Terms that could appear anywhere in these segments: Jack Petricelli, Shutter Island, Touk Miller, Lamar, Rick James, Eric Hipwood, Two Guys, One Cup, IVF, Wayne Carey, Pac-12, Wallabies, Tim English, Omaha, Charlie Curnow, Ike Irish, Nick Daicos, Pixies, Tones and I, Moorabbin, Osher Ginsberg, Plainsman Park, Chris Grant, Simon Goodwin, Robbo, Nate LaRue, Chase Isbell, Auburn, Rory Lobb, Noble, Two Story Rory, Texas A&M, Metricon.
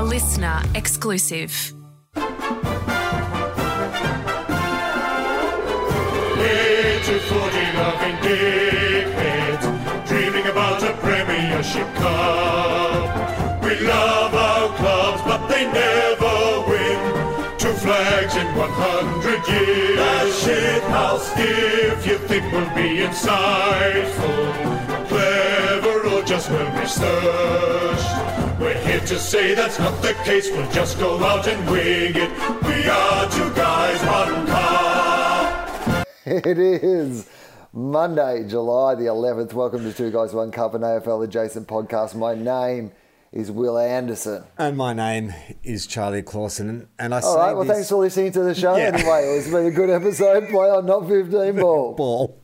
A listener exclusive. Dreaming about a premiership cup. We love our clubs, but they never win. Two flags in 100 years. The shit house. If you think we'll be insightful, clever, or just well researched, we're here to say that's not the case. We'll just go out and wing it. We are two guys, one cup. It is Monday, July the 11th. Welcome to Two Guys, One Cup, an AFL adjacent podcast. My name is Will Anderson. And my name is Charlie Clausen. And I say all right, well, thanks for listening to the show anyway. It's been a good episode. Play on Not 15 Ball.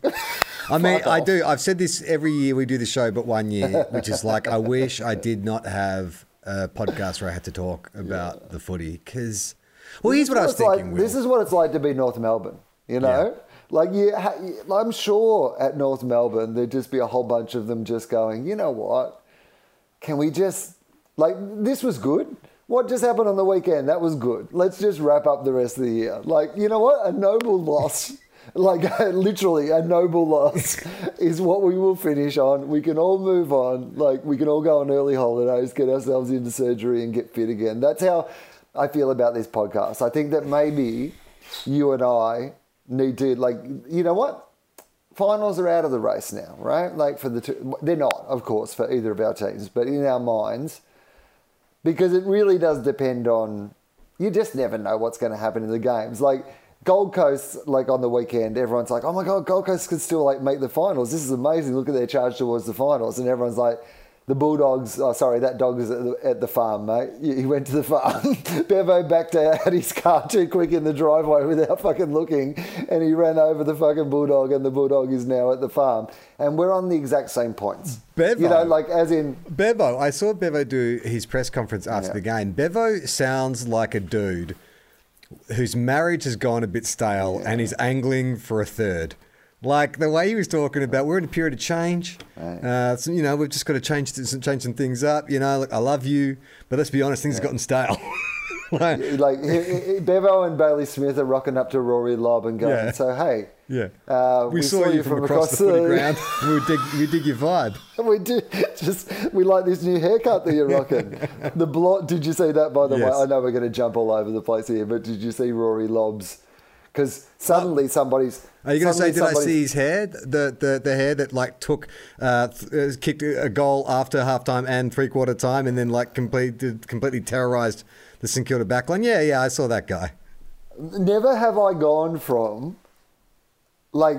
I mean, I do. I've said this every year we do the show but one year, which is like, I wish I did not have a podcast where I had to talk about the footy. Because, well, here's what I was thinking, Will. This is what it's like to be North Melbourne, you know? Yeah. Like, I'm sure at North Melbourne, there'd just be a whole bunch of them just going, you know what, can we just, like, this was good. What just happened on the weekend? That was good. Let's just wrap up the rest of the year. Like, you know what? A Noble loss, like literally a Noble loss is what we will finish on. We can all move on. Like, we can all go on early holidays, get ourselves into surgery and get fit again. That's how I feel about this podcast. I think that maybe you and I need to, like, you know what? Finals are out of the race now, right? Like, for the two, they're not, of course, for either of our teams, but in our minds, because it really does depend on, you just never know what's going to happen in the games. Like, Gold Coast, like, on the weekend, everyone's like, oh my God, Gold Coast could still, like, make the finals. This is amazing. Look at their charge towards the finals. And everyone's like, the Bulldogs, oh, sorry, that dog is at the farm, mate. He went to the farm. Bevo backed out his car too quick in the driveway without fucking looking, and he ran over the fucking Bulldog, and the Bulldog is now at the farm. And we're on the exact same points. Bevo. You know, like, as in... Bevo. I saw Bevo do his press conference after the game. Bevo sounds like a dude whose marriage has gone a bit stale and is angling for a third. Like, the way he was talking about, we're in a period of change. Right. So, you know, we've just got to change some things up. You know, look, I love you, but let's be honest, things have gotten stale. like Bevo and Bailey Smith are rocking up to Rory Lobb and going, so, hey. Yeah. We saw you from across the footy ground. we dig your vibe. We do. We like this new haircut that you're rocking. The blonde, did you see that, by the way? I know we're going to jump all over the place here, but did you see Rory Lobb's? Because suddenly somebody's... Are you going to say, did I see his hair? The hair that, like, kicked a goal after halftime and three-quarter time and then, like, completely terrorised the St Kilda backline? Yeah, I saw that guy. Never have I gone from, like,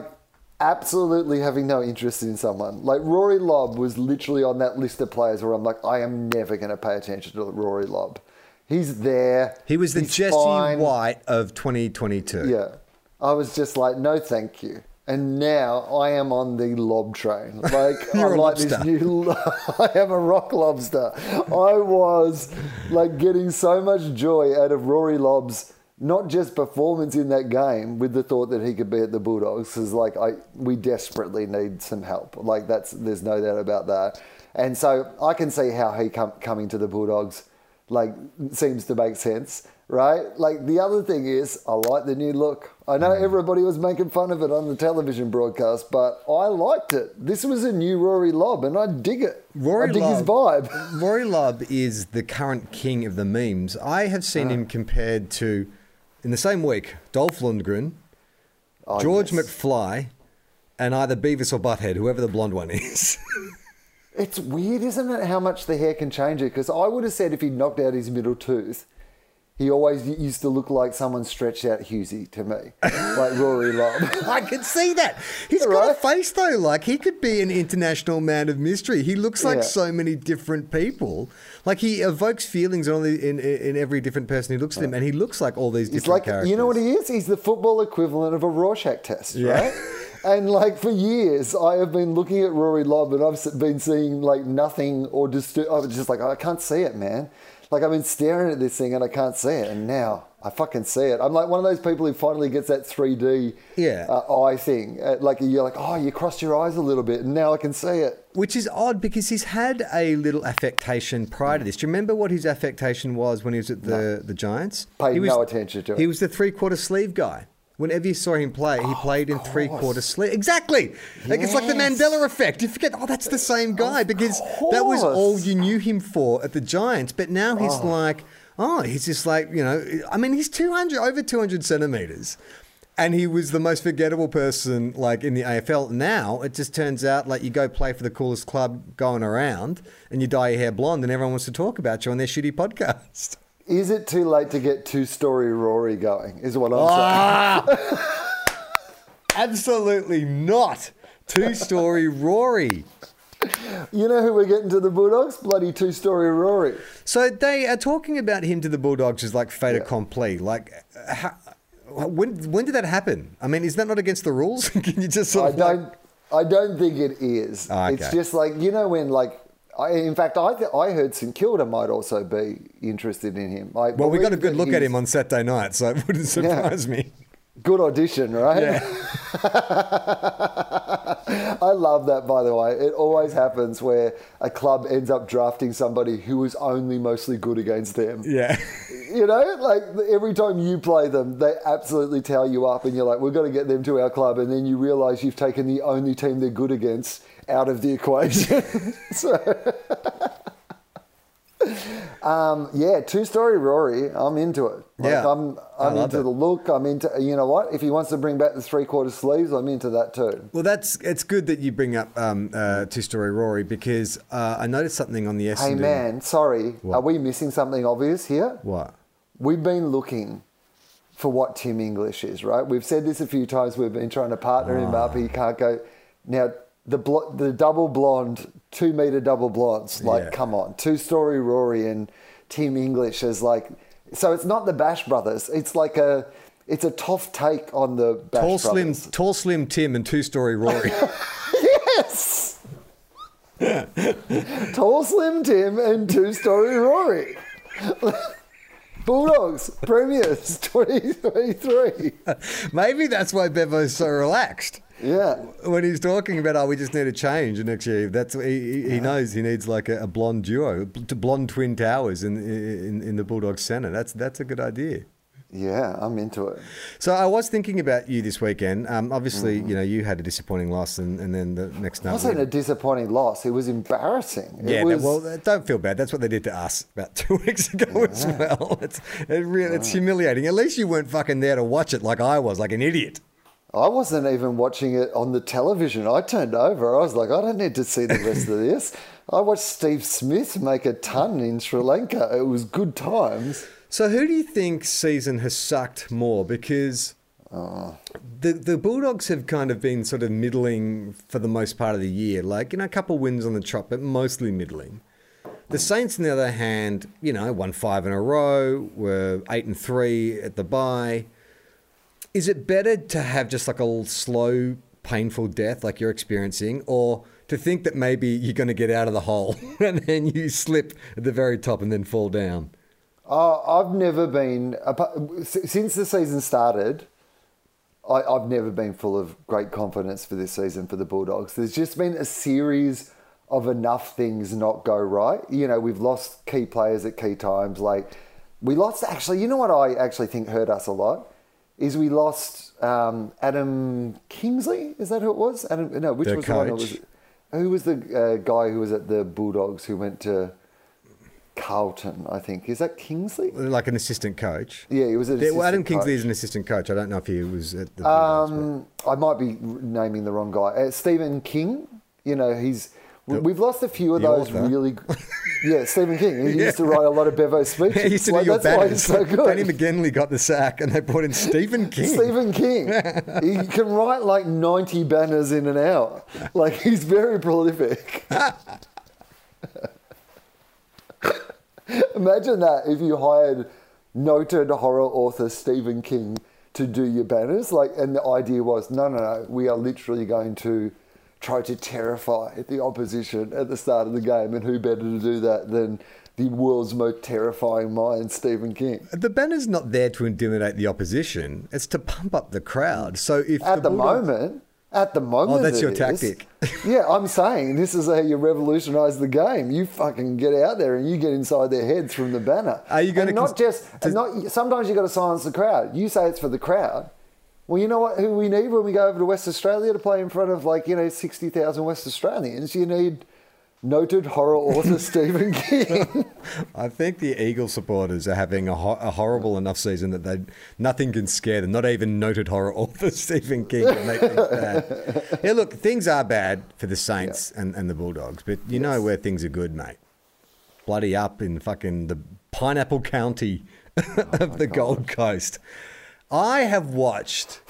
absolutely having no interest in someone. Like, Rory Lobb was literally on that list of players where I'm like, I am never going to pay attention to Rory Lobb. He's there. He was the Jesse White of 2022. Yeah. I was just like, no, thank you. And now I am on the Lobb train. Like, I'm like this new... I am a rock lobster. I was, like, getting so much joy out of Rory Lobb's not just performance in that game with the thought that he could be at the Bulldogs, because, like, we desperately need some help. Like, there's no doubt about that. And so I can see how he coming to the Bulldogs, like, seems to make sense, right? Like, the other thing is, I like the new look. I know everybody was making fun of it on the television broadcast, but I liked it. This was a new Rory Lobb, and I dig it. I dig his vibe. Rory Lobb is the current king of the memes. I have seen him compared to, in the same week, Dolph Lundgren, George McFly, and either Beavis or Butthead, whoever the blonde one is. It's weird, isn't it, how much the hair can change it? Because I would have said if he knocked out his middle tooth, he always used to look like someone stretched out Husey to me, like Rory Lobb. I could see that. He's got a face, though. Like, he could be an international man of mystery. He looks like so many different people. Like, he evokes feelings in every different person who looks at him, and he looks like all these different characters. You know what he is? He's the football equivalent of a Rorschach test, right? And like for years, I have been looking at Rory Lobb and I've been seeing like nothing or I was just like, I can't see it, man. Like I've been staring at this thing and I can't see it. And now I fucking see it. I'm like one of those people who finally gets that 3D eye thing. Like you're like, oh, you crossed your eyes a little bit and now I can see it. Which is odd because he's had a little affectation prior to this. Do you remember what his affectation was when he was at the Giants? No attention to it. He was the three-quarter sleeve guy. Whenever you saw him play, he played in three-quarter sleeve. Exactly. Yes. Like, it's like the Mandela effect. You forget, that's the same guy because that was all you knew him for at the Giants. But now he's like, he's just like, you know, I mean, he's over 200 centimetres. And he was the most forgettable person, like, in the AFL. Now, it just turns out, like, you go play for the coolest club going around and you dye your hair blonde and everyone wants to talk about you on their shitty podcast. Is it too late to get two-story Rory going, is what I'm saying. Absolutely not. Two-story Rory. You know who we're getting to the Bulldogs? Bloody two-story Rory. So they are talking about him to the Bulldogs as like fait accompli. Like, when did that happen? I mean, is that not against the rules? Can you just sort of I don't think it is. Oh, okay. It's just like, you know when like... I heard St Kilda might also be interested in him. Well, we got a good look at him on Saturday night, so it wouldn't surprise me. Good audition, right? Yeah. I love that, by the way. It always happens where a club ends up drafting somebody who was only mostly good against them. Yeah. You know, like every time you play them, they absolutely tow you up and you're like, we've got to get them to our club. And then you realise you've taken the only team they're good against out of the equation. Two-story Rory, I'm into it. Like, yeah, I'm into the look. I'm into, you know what? If he wants to bring back the three-quarter sleeves, I'm into that too. Well, it's good that you bring up two-story Rory because I noticed something on the Essendon. Hey man, sorry, what? Are we missing something obvious here? What? We've been looking for what Tim English is, right? We've said this a few times. We've been trying to partner him up. He can't go now. The double blonde, 2 metre double blondes, like, come on. Two-story Rory and Tim English is like... So it's not the Bash Brothers. It's like a tough take on the Bash Brothers. Tall, slim Tim and two-story Rory. Yes! Tall, slim Tim and two-story Rory. Bulldogs, Premiers 2023. Maybe that's why Bevo's so relaxed. Yeah. When he's talking about, we just need a change next year, that's he knows he needs like a blonde duo, blonde twin towers in the Bulldogs Centre. That's a good idea. Yeah, I'm into it. So I was thinking about you this weekend. Obviously, you know, you had a disappointing loss and then the next night... It wasn't a disappointing loss. It was embarrassing. Well, don't feel bad. That's what they did to us about 2 weeks ago as well. It's humiliating. At least you weren't fucking there to watch it like I was, like an idiot. I wasn't even watching it on the television. I turned over. I was like, I don't need to see the rest of this. I watched Steve Smith make a ton in Sri Lanka. It was good times. So who do you think season has sucked more? Because the Bulldogs have kind of been sort of middling for the most part of the year. Like, you know, a couple wins on the trot, but mostly middling. The Saints, on the other hand, you know, won 5 in a row, were 8-3 at the bye. Is it better to have just like a slow, painful death like you're experiencing, or to think that maybe you're going to get out of the hole and then you slip at the very top and then fall down? I've never been, since the season started, I've never been full of great confidence for this season for the Bulldogs. There's just been a series of enough things not go right. You know, we've lost key players at key times. Like we lost, actually, you know what I actually think hurt us a lot? Is we lost Adam Kingsley? Is that who it was? The one? Who was the guy who was at the Bulldogs who went to Carlton? I think is that Kingsley? Like an assistant coach? Yeah, he was an assistant coach. Adam Kingsley is an assistant coach. I don't know if he was at the Bulldogs. I might be naming the wrong guy. Stephen King. You know, we've lost a few of those author. Really. Yeah, Stephen King. He used to write a lot of Bevo speeches. He used to do your batters. So good. Danny McGenley got the sack and they brought in Stephen King. Stephen King. He can write like 90 banners in an hour. Like, he's very prolific. Imagine that if you hired noted horror author Stephen King to do your banners, like, and the idea was, no, we are literally going to try to terrify the opposition at the start of the game, and who better to do that than the world's most terrifying mind, Stephen King. The banner's not there to intimidate the opposition; it's to pump up the crowd. So if at the moment, oh, that's your tactic. Yeah, I'm saying this is how you revolutionise the game. You fucking get out there and you get inside their heads from the banner. Are you going to not just? Sometimes you got to silence the crowd. You say it's for the crowd. Well, you know what? Who we need when we go over to West Australia to play in front of 60,000 West Australians? You need noted horror author Stephen King. I think the Eagle supporters are having a horrible enough season that nothing can scare them. Not even noted horror author Stephen King can make things bad. Yeah, look, things are bad for the Saints and the Bulldogs, but you know where things are good, mate. Bloody up in fucking the Pineapple County of the Gold Coast. I have watched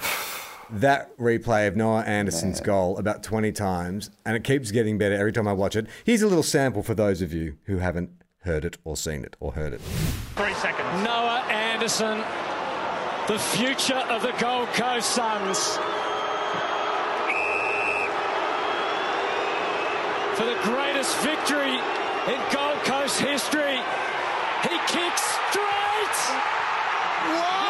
that replay of Noah Anderson's goal about 20 times, and it keeps getting better every time I watch it. Here's a little sample for those of you who haven't heard it or seen it or heard it. 3 seconds. Noah Anderson, the future of the Gold Coast Suns. For the greatest victory in Gold Coast history, he kicks straight. What?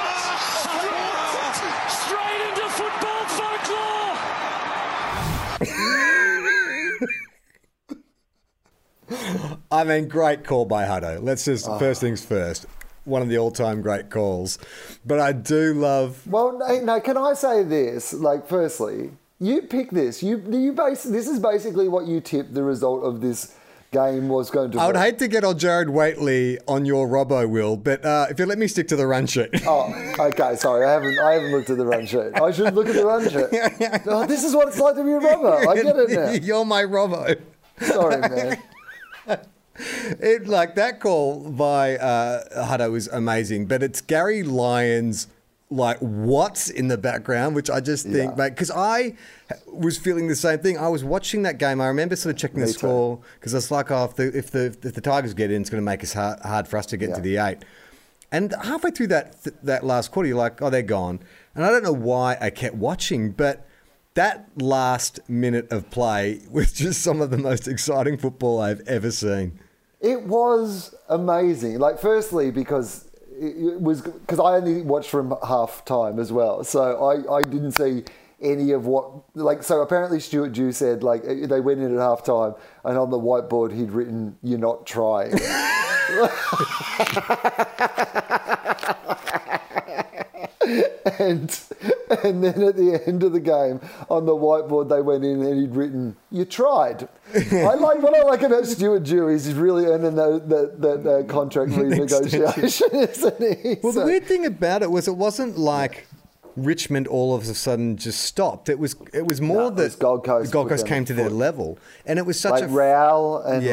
Straight into football folklore! I mean, great call by Hutto. Let's just, first things first, one of the all-time great calls. But I do love... Well, no, can I say this? Firstly, you pick this. This is basically what you tipped the result of this game was going to... I would hate to get on Jared Waitley on your Robbo, Will, but if you let me stick to the run sheet. Oh, okay, sorry. I haven't looked at the run sheet. I should look at the run sheet. Oh, this is what it's like to be a Robbo. I get it now. You're my Robbo. Sorry, man. That call by Hutto is amazing, but it's Gary Lyons' what's in the background, which I just think, mate, because I was feeling the same thing. I was watching that game. I remember sort of checking the score because I was if the Tigers get in, it's going to make us hard for us to get to the 8. And halfway through that last quarter, you're like, oh, they're gone. And I don't know why I kept watching, but that last minute of play was just some of the most exciting football I've ever seen. It was amazing. Firstly, because... it was because I only watched from half time as well, so I didn't see any of what so apparently Stuart Dew said they went in at half time and on the whiteboard he'd written, "You're not trying." And then at the end of the game, on the whiteboard, they went in and he'd written, "You tried." What I like about Stuart Dew is he's really earning that contract renegotiation, isn't he? Well, the weird thing about it was it wasn't like Richmond all of a sudden just stopped. It was more that Gold Coast came to their level, and it was such a Rowell and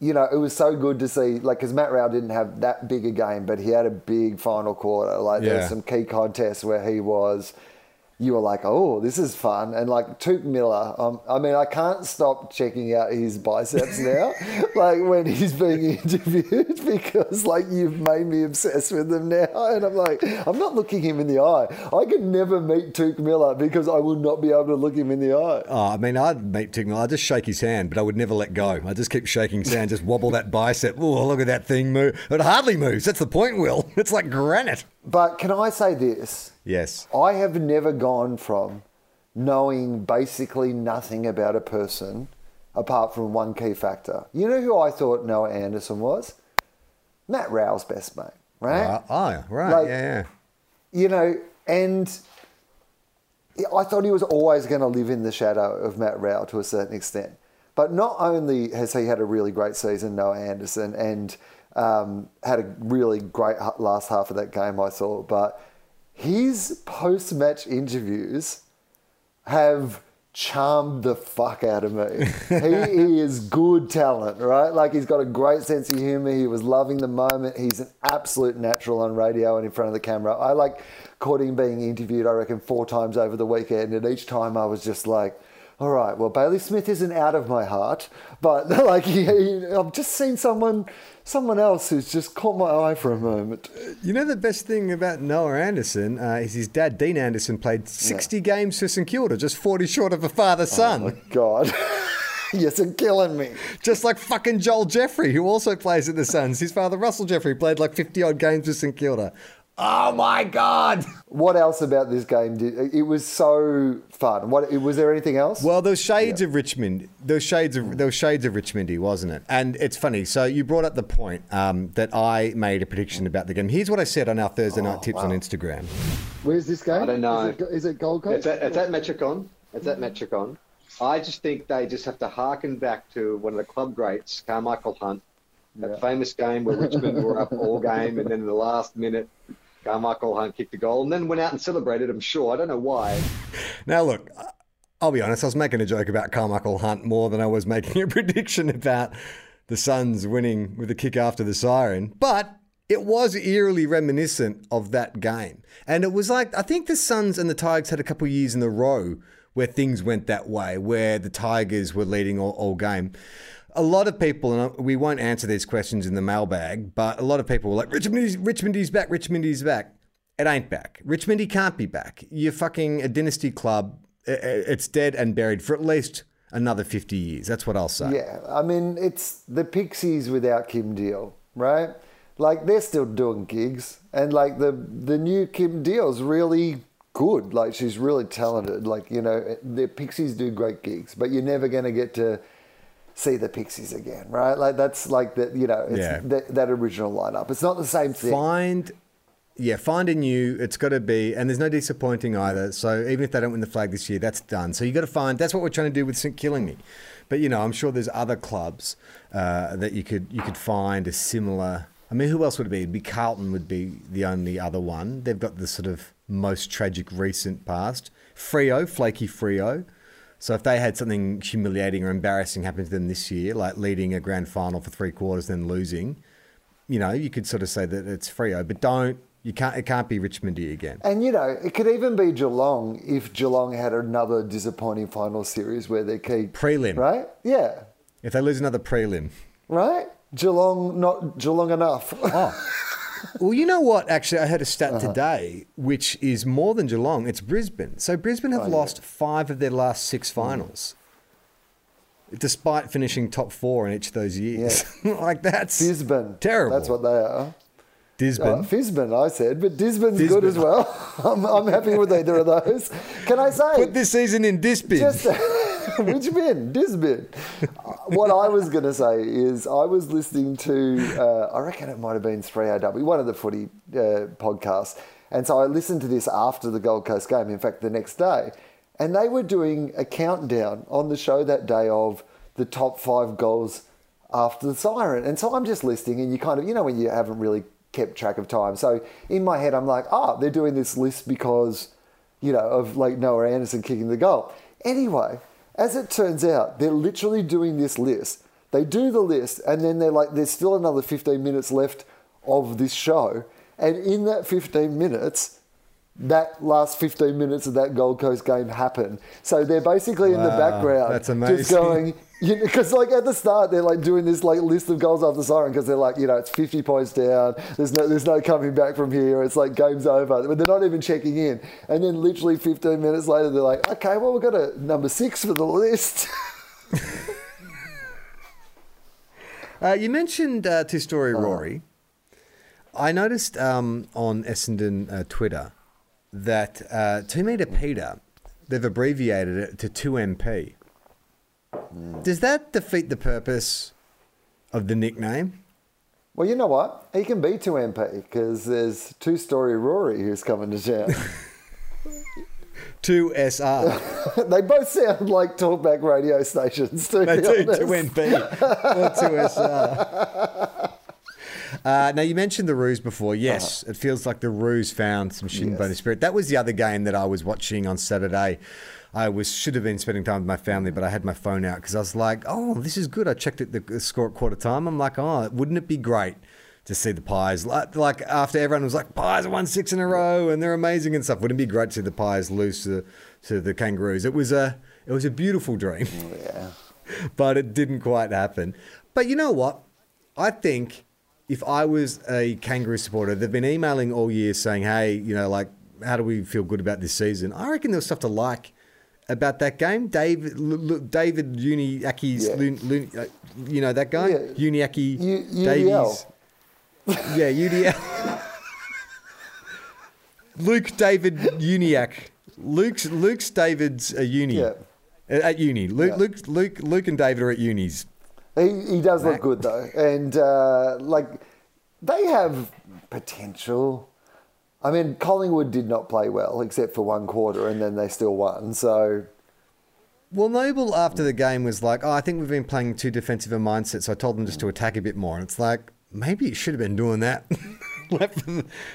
it was so good to see because Matt Rowell didn't have that big a game, but he had a big final quarter. There were some key contests where you were like, oh, this is fun. And Touk Miller, I can't stop checking out his biceps now, when he's being interviewed, because you've made me obsessed with them now. And I'm I'm not looking him in the eye. I could never meet Touk Miller because I would not be able to look him in the eye. Oh, I'd meet Touk Miller. I'd just shake his hand, but I would never let go. I just keep shaking his hand, just wobble that bicep. Oh, look at that thing move. It hardly moves. That's the point, Will. It's like granite. But can I say this? Yes. I have never gone from knowing basically nothing about a person apart from one key factor. You know who I thought Noah Anderson was? Matt Rowell's best mate, right? Right. You know, and I thought he was always going to live in the shadow of Matt Rowell to a certain extent. But not only has he had a really great season, Noah Anderson, and... had a really great last half of that game, I thought, but his post-match interviews have charmed the fuck out of me. He is good talent, right? He's got a great sense of humour. He was loving the moment. He's an absolute natural on radio and in front of the camera. I caught him being interviewed, I reckon, 4 times over the weekend, and each time I was just all right, well, Bailey Smith isn't out of my heart, but like, I've just seen someone else who's just caught my eye for a moment. You know the best thing about Noah Anderson is his dad, Dean Anderson, played 60 games for St Kilda, just 40 short of a father-son. Oh, my God. Yes, it's killing me. Just like fucking Joel Jeffrey, who also plays at the Suns. His father, Russell Jeffrey, played like 50-odd games for St Kilda. Oh, my God. What else about this game? It was so fun. Was there anything else? Well, those shades of Richmond. Those shades of Richmondy, wasn't it? And it's funny. So you brought up the point that I made a prediction about the game. Here's what I said on our Thursday night tips on Instagram. Where's this game? I don't know. Is it Gold Coast? It's at Metricon. I just think they just have to harken back to one of the club greats, Carmichael Hunt. That famous game where Richmond were up all game, and then in the last minute, Carmichael Hunt kicked a goal and then went out and celebrated, I'm sure. I don't know why. Now, look, I'll be honest. I was making a joke about Carmichael Hunt more than I was making a prediction about the Suns winning with a kick after the siren. But it was eerily reminiscent of that game. And it was like, I think the Suns and the Tigers had a couple of years in a row where things went that way, where the Tigers were leading all game. A lot of people, and we won't answer these questions in the mailbag, but a lot of people were like, Richmondy's back. It ain't back. Richmondy can't be back. You're fucking a dynasty club. It's dead and buried for at least another 50 years. That's what I'll say. Yeah, I mean, it's the Pixies without Kim Deal, right? Like, they're still doing gigs, and like the new Kim Deal's really good. Like, she's really talented. Like, you know, the Pixies do great gigs, but you're never going to get to see the Pixies again, right? Like, that's like the, you know, it's that original lineup. It's not the same thing. Find a new, it's got to be, and there's no disappointing either. So even if they don't win the flag this year, that's done. So you got to find, that's what we're trying to do with St Killingy. But, you know, I'm sure there's other clubs that you could find a similar, I mean, who else would it be? It'd be Carlton would be the only other one. They've got the sort of most tragic recent past. Freo, flaky Freo. So if they had something humiliating or embarrassing happen to them this year, like leading a grand final for three quarters, then losing, you know, you could sort of say that it's Freo, but it can't be Richmondy again. And, you know, it could even be Geelong if Geelong had another disappointing final series where they keep... Prelim. Right? Yeah. If they lose another prelim. Right? Geelong, not Geelong enough. Oh. Well, you know what? Actually, I heard a stat today, which is more than Geelong. It's Brisbane. So Brisbane have lost 5 of their last 6 finals, despite finishing top 4 in each of those years. Yeah. Like, that's Fisbin. Terrible. That's what they are. Disbin. Fisbin, I said, but Disbin's good as well. I'm happy with either of those. Can I say? Put this season in Disbin. Which bin? Disbin. What I was going to say is I was listening to, I reckon it might have been 3AW, one of the footy podcasts. And so I listened to this after the Gold Coast game, in fact, the next day. And they were doing a countdown on the show that day of the top 5 goals after the siren. And so I'm just listening, and you kind of, you know, when you haven't really kept track of time. So in my head, I'm like, they're doing this list because, you know, of like Noah Anderson kicking the goal. Anyway, as it turns out, they're literally doing this list. They do the list, and then they're like, there's still another 15 minutes left of this show. And in that 15 minutes, that last 15 minutes of that Gold Coast game happened. So they're basically in the background. That's amazing. Just going, because like at the start, they're like doing this like list of goals after the siren because they're like, you know, it's 50 points down. There's no coming back from here. It's like game's over. But they're not even checking in. And then literally 15 minutes later, they're like, okay, well, we've got a number 6 for the list. You mentioned two-story Rory. I noticed on Essendon Twitter that 2 metre Peter, they've abbreviated it to 2MP. Does that defeat the purpose of the nickname? Well, you know what? He can be 2MP because there's two-story Rory who's coming to town. 2SR. They both sound like talkback radio stations, too. They do, 2MP or 2SR. Now, you mentioned the Roos before. Yes, it feels like the Roos found some shit and bone spirit. That was the other game that I was watching on Saturday. I should have been spending time with my family, but I had my phone out because I was like, this is good. I checked the score at quarter time. I'm like, wouldn't it be great to see the Pies? Like after everyone was like, Pies won 6 in a row and they're amazing and stuff. Wouldn't it be great to see the Pies lose to the Kangaroos? It was a It was a beautiful dream. Yeah. But it didn't quite happen. But you know what? I think if I was a Kangaroo supporter, they've been emailing all year saying, hey, you know, like, how do we feel good about this season? I reckon there was stuff to like about that game. David Uniacke's, you know that guy? Yeah. Uniacke Davies. Yeah, UDL. Luke David Uniacke. Luke's David's a uni. Yeah. At uni. Luke and David are at unis. He does look good, though. And, like, they have potential. I mean, Collingwood did not play well, except for one quarter, and then they still won, so... Well, Noble, after the game, was like, oh, I think we've been playing too defensive a mindset, so I told them just to attack a bit more. And it's like, maybe you should have been doing that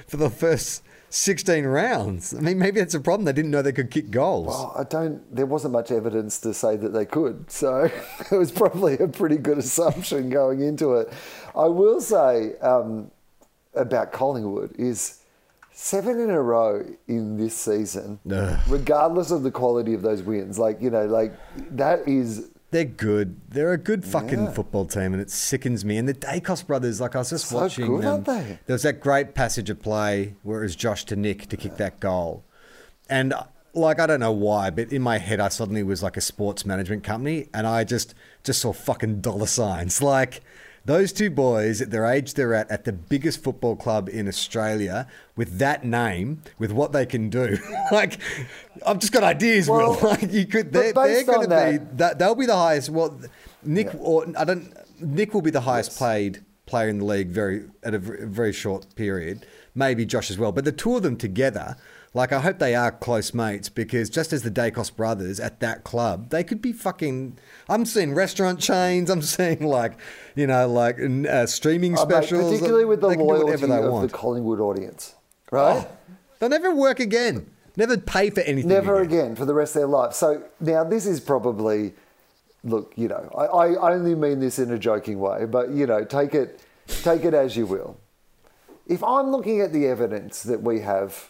for the first 16 rounds. I mean, maybe that's a problem. They didn't know they could kick goals. Well, there wasn't much evidence to say that they could, so it was probably a pretty good assumption going into it. I will say about Collingwood is 7 in a row in this season, regardless of the quality of those wins. Like, you know, like that is... They're good. They're a good fucking football team, and it sickens me. And the Daicos brothers, like I was just watching them. So good, aren't they? There was that great passage of play where it was Josh to Nick to kick that goal. And, like, I don't know why, but in my head I suddenly was like a sports management company, and I just saw fucking dollar signs. Like, those two boys, at their age they're at the biggest football club in Australia, with that name, with what they can do. Like, I've just got ideas, Will. Like, you could, they're going to be, they'll be the highest. Well, Nick will be the highest paid player in the league at a very short period. Maybe Josh as well, but the two of them together. Like, I hope they are close mates, because just as the Daicos brothers at that club, they could be fucking... I'm seeing restaurant chains. I'm seeing, like, you know, like streaming specials. Particularly with the loyalty of the Collingwood audience, right? Oh, they'll never work again. Never pay for anything. Never again for the rest of their life. So now this is probably... Look, you know, I only mean this in a joking way, but, you know, take it as you will. If I'm looking at the evidence that we have...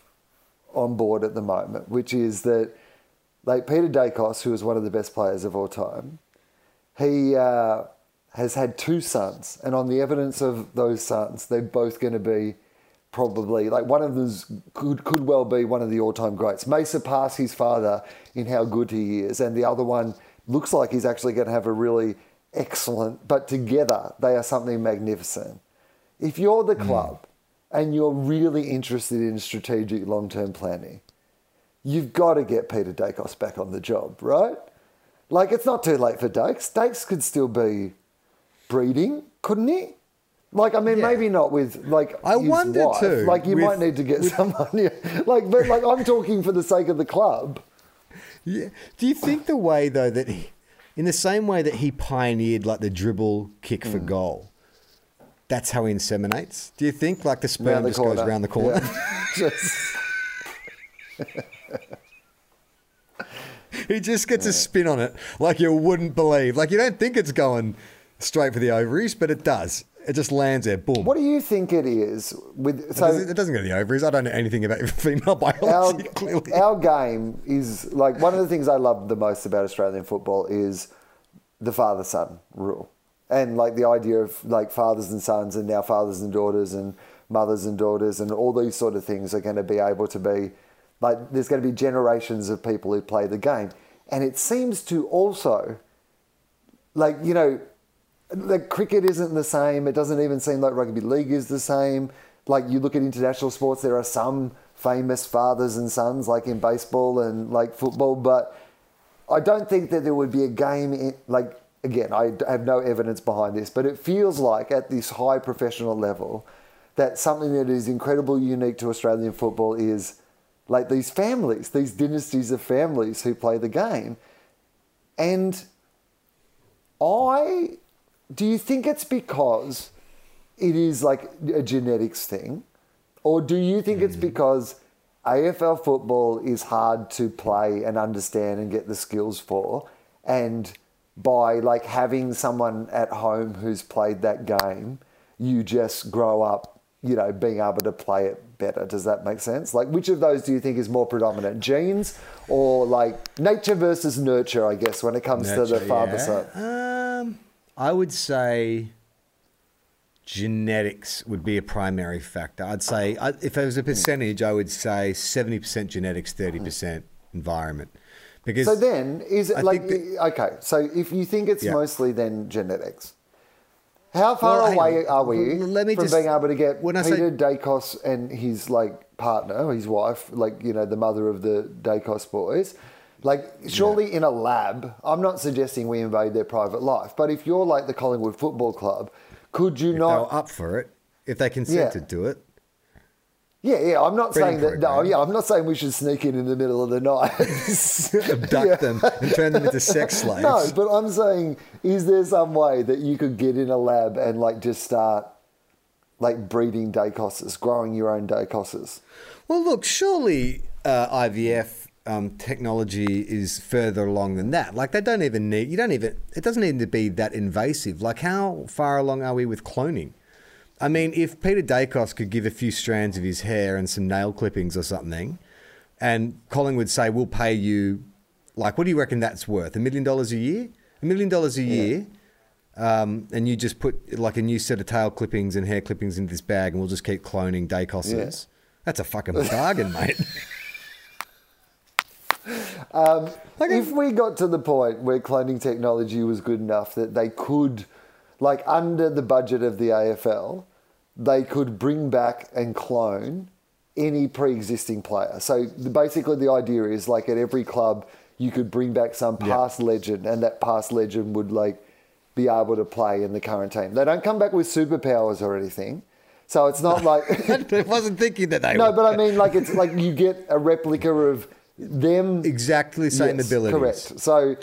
on board at the moment, which is that, like, Peter Daicos, who is one of the best players of all time, he has had two sons, and on the evidence of those sons, they're both going to be probably, like, one of them's could well be one of the all-time greats, may surpass his father in how good he is, and the other one looks like he's actually going to have a really excellent, but together they are something magnificent. If you're the club, and you're really interested in strategic long-term planning, you've got to get Peter Daicos back on the job, right? Like, it's not too late for Daicos. Daicos could still be breeding, couldn't he? Like, I mean, maybe not with, like, I wonder wife. Too. Like, you might need to get someone. Like, but, like, I'm talking for the sake of the club. Yeah. Do you think the way, though, that he, in the same way that he pioneered, like, the dribble kick for goal, that's how he inseminates? Do you think, like, the sperm just goes round the corner? Yeah. He just gets a spin on it like you wouldn't believe. Like, you don't think it's going straight for the ovaries, but it does. It just lands there, boom. What do you think it is? It doesn't go to the ovaries. I don't know anything about female biology, clearly. Our game is, like, one of the things I love the most about Australian football is the father-son rule. And, like, the idea of, like, fathers and sons, and now fathers and daughters, and mothers and daughters, and all these sort of things are going to be able to be, like, there's going to be generations of people who play the game. And it seems to also, like, you know, like, cricket isn't the same. It doesn't even seem like rugby league is the same. Like, you look at international sports, there are some famous fathers and sons, like in baseball and, like, football. But I don't think that there would be a game, like... Again, I have no evidence behind this, but it feels like at this high professional level that something that is incredibly unique to Australian football is, like, these families, these dynasties of families who play the game. And do you think it's because it is, like, a genetics thing? Or do you think it's because AFL football is hard to play and understand and get the skills for, and... by, like, having someone at home who's played that game, you just grow up you know, being able to play it better. Does that make sense? Like, which of those do you think is more predominant? Genes or, like, nature versus nurture, I guess, when it comes to the father side? I would say genetics would be a primary factor. I'd say, if it was a percentage, I would say 70% genetics, 30% environment. Because so then, is it like, okay, so if you think it's mostly then genetics, how far away are we from being able to get Peter Daicos and his, like, partner, his wife, like, you know, the mother of the Daicos boys? Like, surely in a lab, I'm not suggesting we invade their private life, but if you're like the Collingwood Football Club, could you not... They're up for it, if they consented to it. I'm not saying that. No, I'm not saying we should sneak in the middle of the night, abduct them, and turn them into sex slaves. No, but I'm saying, is there some way that you could get in a lab and like just start like breeding Daicoses, growing your own Daicoses? Well, look, surely IVF technology is further along than that. Like, they don't even need. You don't even. It doesn't need to be that invasive. Like, how far along are we with cloning? I mean, if Peter Daicos could give a few strands of his hair and some nail clippings or something, and Collingwood say, we'll pay you, like, what do you reckon that's worth? $1 million a year? $1 million a year? And you just put, like, a new set of tail clippings and hair clippings into this bag and we'll just keep cloning Daicoses. Yeah. That's a fucking bargain, mate. Like, if we got to the point where cloning technology was good enough that they could... Like, under the budget of the AFL, they could bring back and clone any pre-existing player. So basically the idea is, like, at every club, you could bring back some past legend, and that past legend would, like, be able to play in the current team. They don't come back with superpowers or anything. So it's not like... I wasn't thinking that they would. No, but I mean, like, it's like you get a replica of them. Exactly the same abilities. Correct. So...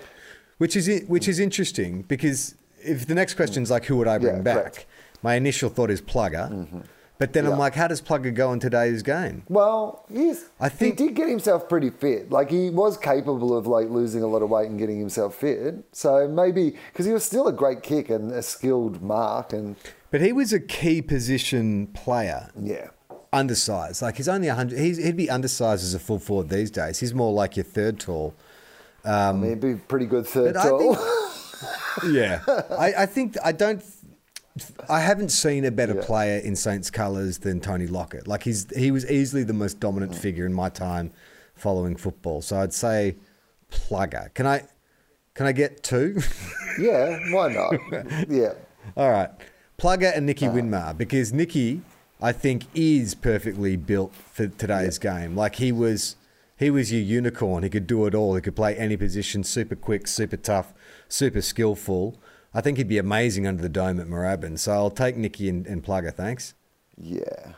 Which is interesting, because... If the next question's like, who would I bring back? Correct. My initial thought is Plugger. Mm-hmm. But then I'm like, how does Plugger go in today's game? Well, he did get himself pretty fit. Like, he was capable of, like, losing a lot of weight and getting himself fit. So maybe, because he was still a great kick and a skilled mark. But he was a key position player. Yeah. Undersized. Like, he's only 100. He'd be undersized as a full forward these days. He's more like your third tall. I mean, he'd be pretty good third tall. I haven't seen a better player in Saints colours than Tony Lockett. Like, he was easily the most dominant figure in my time following football. So I'd say Plugger. Can I get two? Yeah, why not? Yeah. All right. Plugger and Nicky Winmar, because Nicky, I think, is perfectly built for today's game. Like, he was your unicorn. He could do it all. He could play any position, super quick, super tough, super skillful. I think he'd be amazing under the dome at Moorabbin. So I'll take Nicky and Plugger, thanks. Yeah.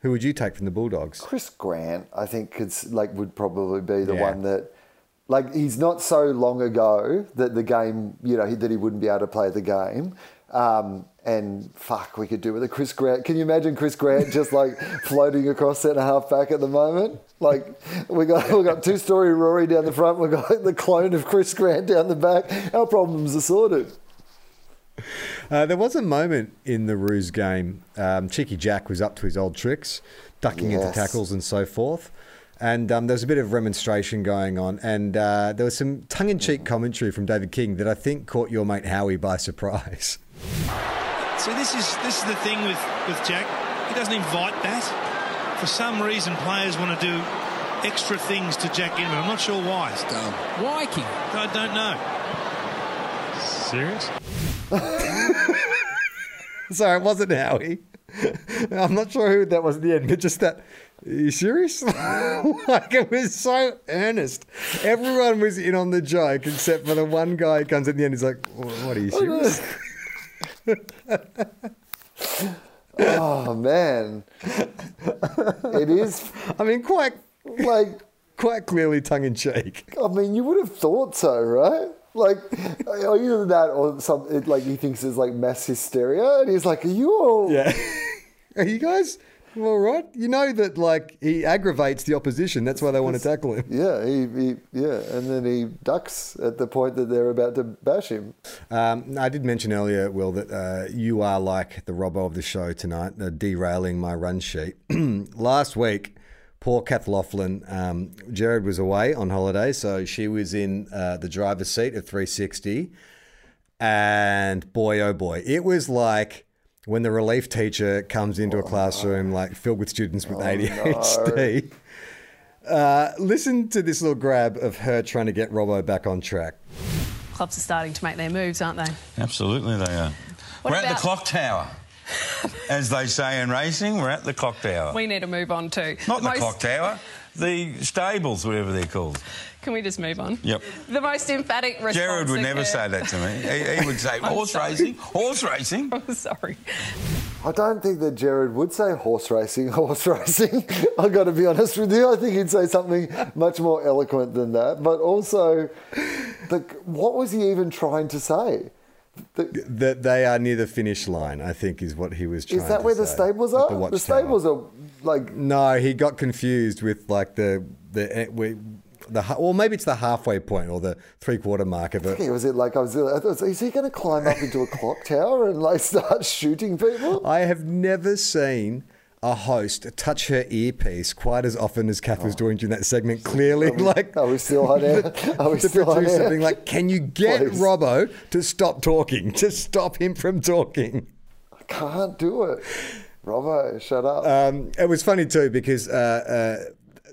Who would you take from the Bulldogs? Chris Grant, I think, would probably be the one that... Like, he's not so long ago that the game, you know, that he wouldn't be able to play the game. And fuck, we could do with a Chris Grant. Can you imagine Chris Grant just like floating across centre half back at the moment? Like, we got two-story Rory down the front. We got the clone of Chris Grant down the back. Our problems are sorted. There was a moment in the Roos game. Cheeky Jack was up to his old tricks, ducking into tackles and so forth. And there was a bit of remonstration going on. And there was some tongue-in-cheek commentary from David King that I think caught your mate Howie by surprise. So this is the thing with Jack. He doesn't invite that. For some reason, players want to do extra things to Jack Inman. I'm not sure why. It's dumb. Why, King? I don't know. Serious? Sorry, it wasn't Howie. I'm not sure who that was at the end, but just that... Are you serious? Like, it was so earnest. Everyone was in on the joke except for the one guy who comes at the end. He's like, what, are you serious? Oh, man. It is. I mean, quite clearly tongue-in-cheek. I mean, you would have thought so, right? Like, either that or something, like, he thinks it's, like, mass hysteria. And he's like, are you all... Yeah. Are you guys... All right. You know that, like, he aggravates the opposition. That's why they want to tackle him. Yeah, and then he ducks at the point that they're about to bash him. I did mention earlier, Will, that you are like the Robbo of the show tonight, derailing my run sheet. Last week, poor Kath Laughlin, Jared was away on holiday, so she was in the driver's seat of 360. And boy, oh boy, it was like when the relief teacher comes into a classroom like filled with students with ADHD. No. Listen to this little grab of her trying to get Robbo back on track. Clubs are starting to make their moves, aren't they? Absolutely they are. We're at the clock tower. As they say in racing, we're at the clock tower. We need to move on too. Not the clock tower, the stables, whatever they're called. Can we just move on? Yep. The most emphatic response. Jared would never say that to me. He would say, horse racing. I'm sorry. I don't think that Jared would say horse racing. I've got to be honest with you. I think he'd say something much more eloquent than that. But also, what was he even trying to say? That they are near the finish line, I think, is what he was trying to say. Is that where the stables are? The stables are like... No, he got confused with like or maybe it's the halfway point or the three-quarter mark of it. I thought, is he going to climb up into a clock tower and like start shooting people? I have never seen a host touch her earpiece quite as often as Kath was doing during that segment. Clearly, are we still on air? Something like, can you get Robbo to stop talking? To stop him from talking? I can't do it. Robbo, shut up. It was funny too because.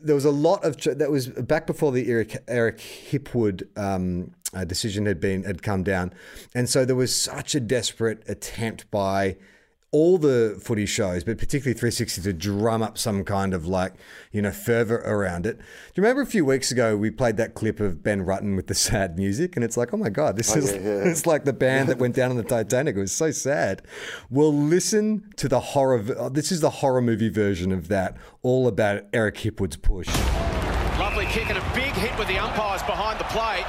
There was a lot of that was back before the Eric Hipwood decision had come down, and so there was such a desperate attempt by all the footy shows, but particularly 360, to drum up some kind of fervour around it. Do you remember a few weeks ago we played that clip of Ben Rutten with the sad music, and it's like, oh my god, it's like the band that went down on the Titanic. It was so sad. Well, listen to the horror. This is the horror movie version of that. All about Eric Hipwood's push. Lovely kick and a big hit with the umpires behind the plate.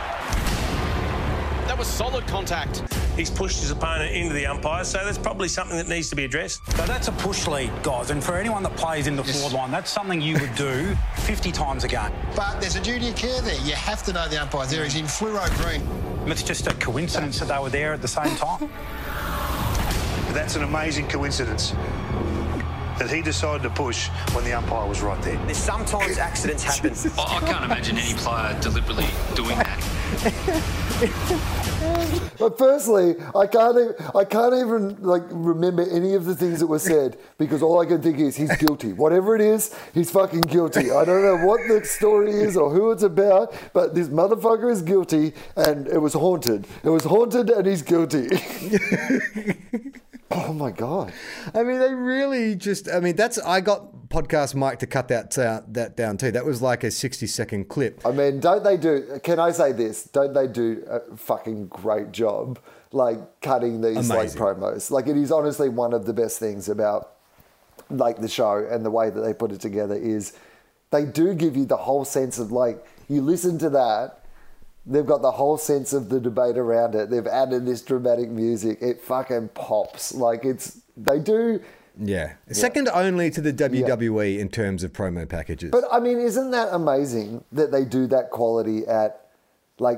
That was solid contact. He's pushed his opponent into the umpire, so that's probably something that needs to be addressed. So that's a push lead, guys, and for anyone that plays in the forward line, that's something you would do 50 times a game. But there's a duty of care there. You have to know the umpire. There he's in fluoro green. It's just a coincidence that they were there at the same time. That's an amazing coincidence that he decided to push when the umpire was right there. There's sometimes accidents happen. I can't imagine any player deliberately doing that. But firstly, I can't even remember any of the things that were said because all I can think is he's guilty. Whatever it is, he's fucking guilty. I don't know what the story is or who it's about, but this motherfucker is guilty, and it was haunted. It was haunted, and he's guilty. Oh my god! I mean, they really just. I mean, I got podcast Mike to cut that down too. That was like a 60-second clip. I mean, don't they do? Can I say this? Don't they do a fucking great job, cutting these promos? It is honestly one of the best things about the show and the way that they put it together is they do give you the whole sense of you listen to that. They've got the whole sense of the debate around it. They've added this dramatic music. It fucking pops. They do. Yeah. Second only to the WWE in terms of promo packages. But, I mean, isn't that amazing that they do that quality at,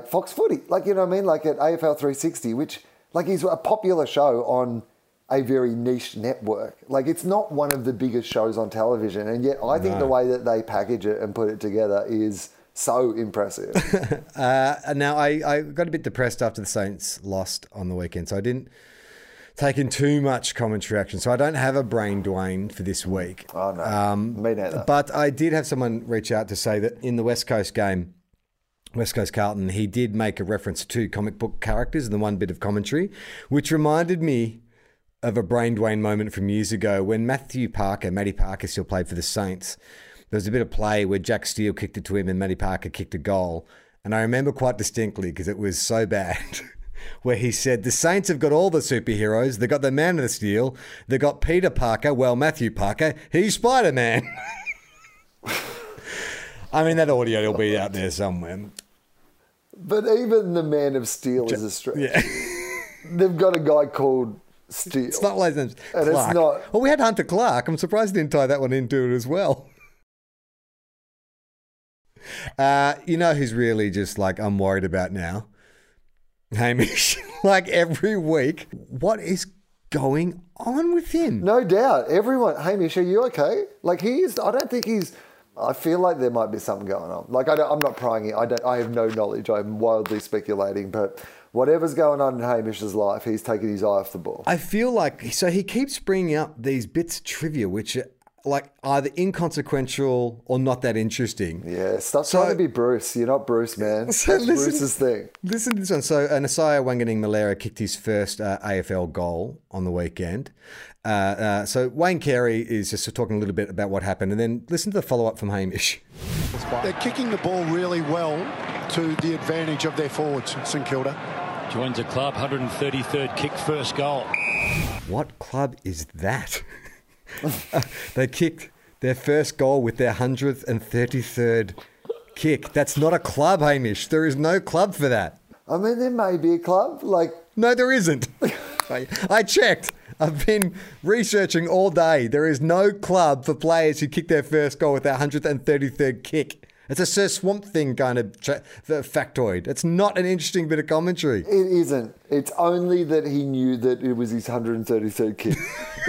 Fox Footy? You know what I mean? At AFL 360, which, is a popular show on a very niche network. It's not one of the biggest shows on television. And yet I think the way that they package it and put it together is... so impressive. Now, I got a bit depressed after the Saints lost on the weekend, so I didn't take in too much commentary action. So I don't have a brain Duane for this week. Oh, no. Me neither. But I did have someone reach out to say that in the West Coast game, West Coast Carlton, he did make a reference to comic book characters in the one bit of commentary, which reminded me of a brain Duane moment from years ago when Matty Parker still played for the Saints. There was a bit of play where Jack Steele kicked it to him and Matty Parker kicked a goal. And I remember quite distinctly, because it was so bad, where he said, the Saints have got all the superheroes. They've got the Man of the Steel. They've got Peter Parker. Well, Matthew Parker, he's Spider-Man. I mean, that audio will be out there somewhere. But even the Man of Steel is a stretch. Yeah. They've got a guy called... Steele. It's not Latham. Clark. It's not. Well, we had Hunter Clark. I'm surprised he didn't tie that one into it as well. You know who's really just like I'm worried about now? Hamish. Like every week. What is going on with him? No doubt. Everyone. Hamish, are you okay? Like he is. I don't think he's. I feel like there might be something going on. Like I'm not prying it. I have no knowledge. I'm wildly speculating, but whatever's going on in Hamish's life, he's taking his eye off the ball. I feel like so he keeps bringing up these bits of trivia, which are like either inconsequential or not that interesting. Yeah, stop trying to be Bruce. You're not Bruce, man. So that's Bruce's thing. Listen to this one. So Nasaya Wanganeen-Malera kicked his first AFL goal on the weekend. So Wayne Carey is just talking a little bit about what happened, and then listen to the follow-up from Hamish. They're kicking the ball really well to the advantage of their forwards, St Kilda. Joins a club, 133rd kick, first goal. What club is that? They kicked their first goal with their 133rd kick. That's not a club, Hamish. There is no club for that. I mean, there may be a club. Like no, there isn't. I checked. I've been researching all day. There is no club for players who kick their first goal with their 133rd kick. It's a Sir Swamp Thing kind of factoid. It's not an interesting bit of commentary. It isn't. It's only that he knew that it was his 133rd kick.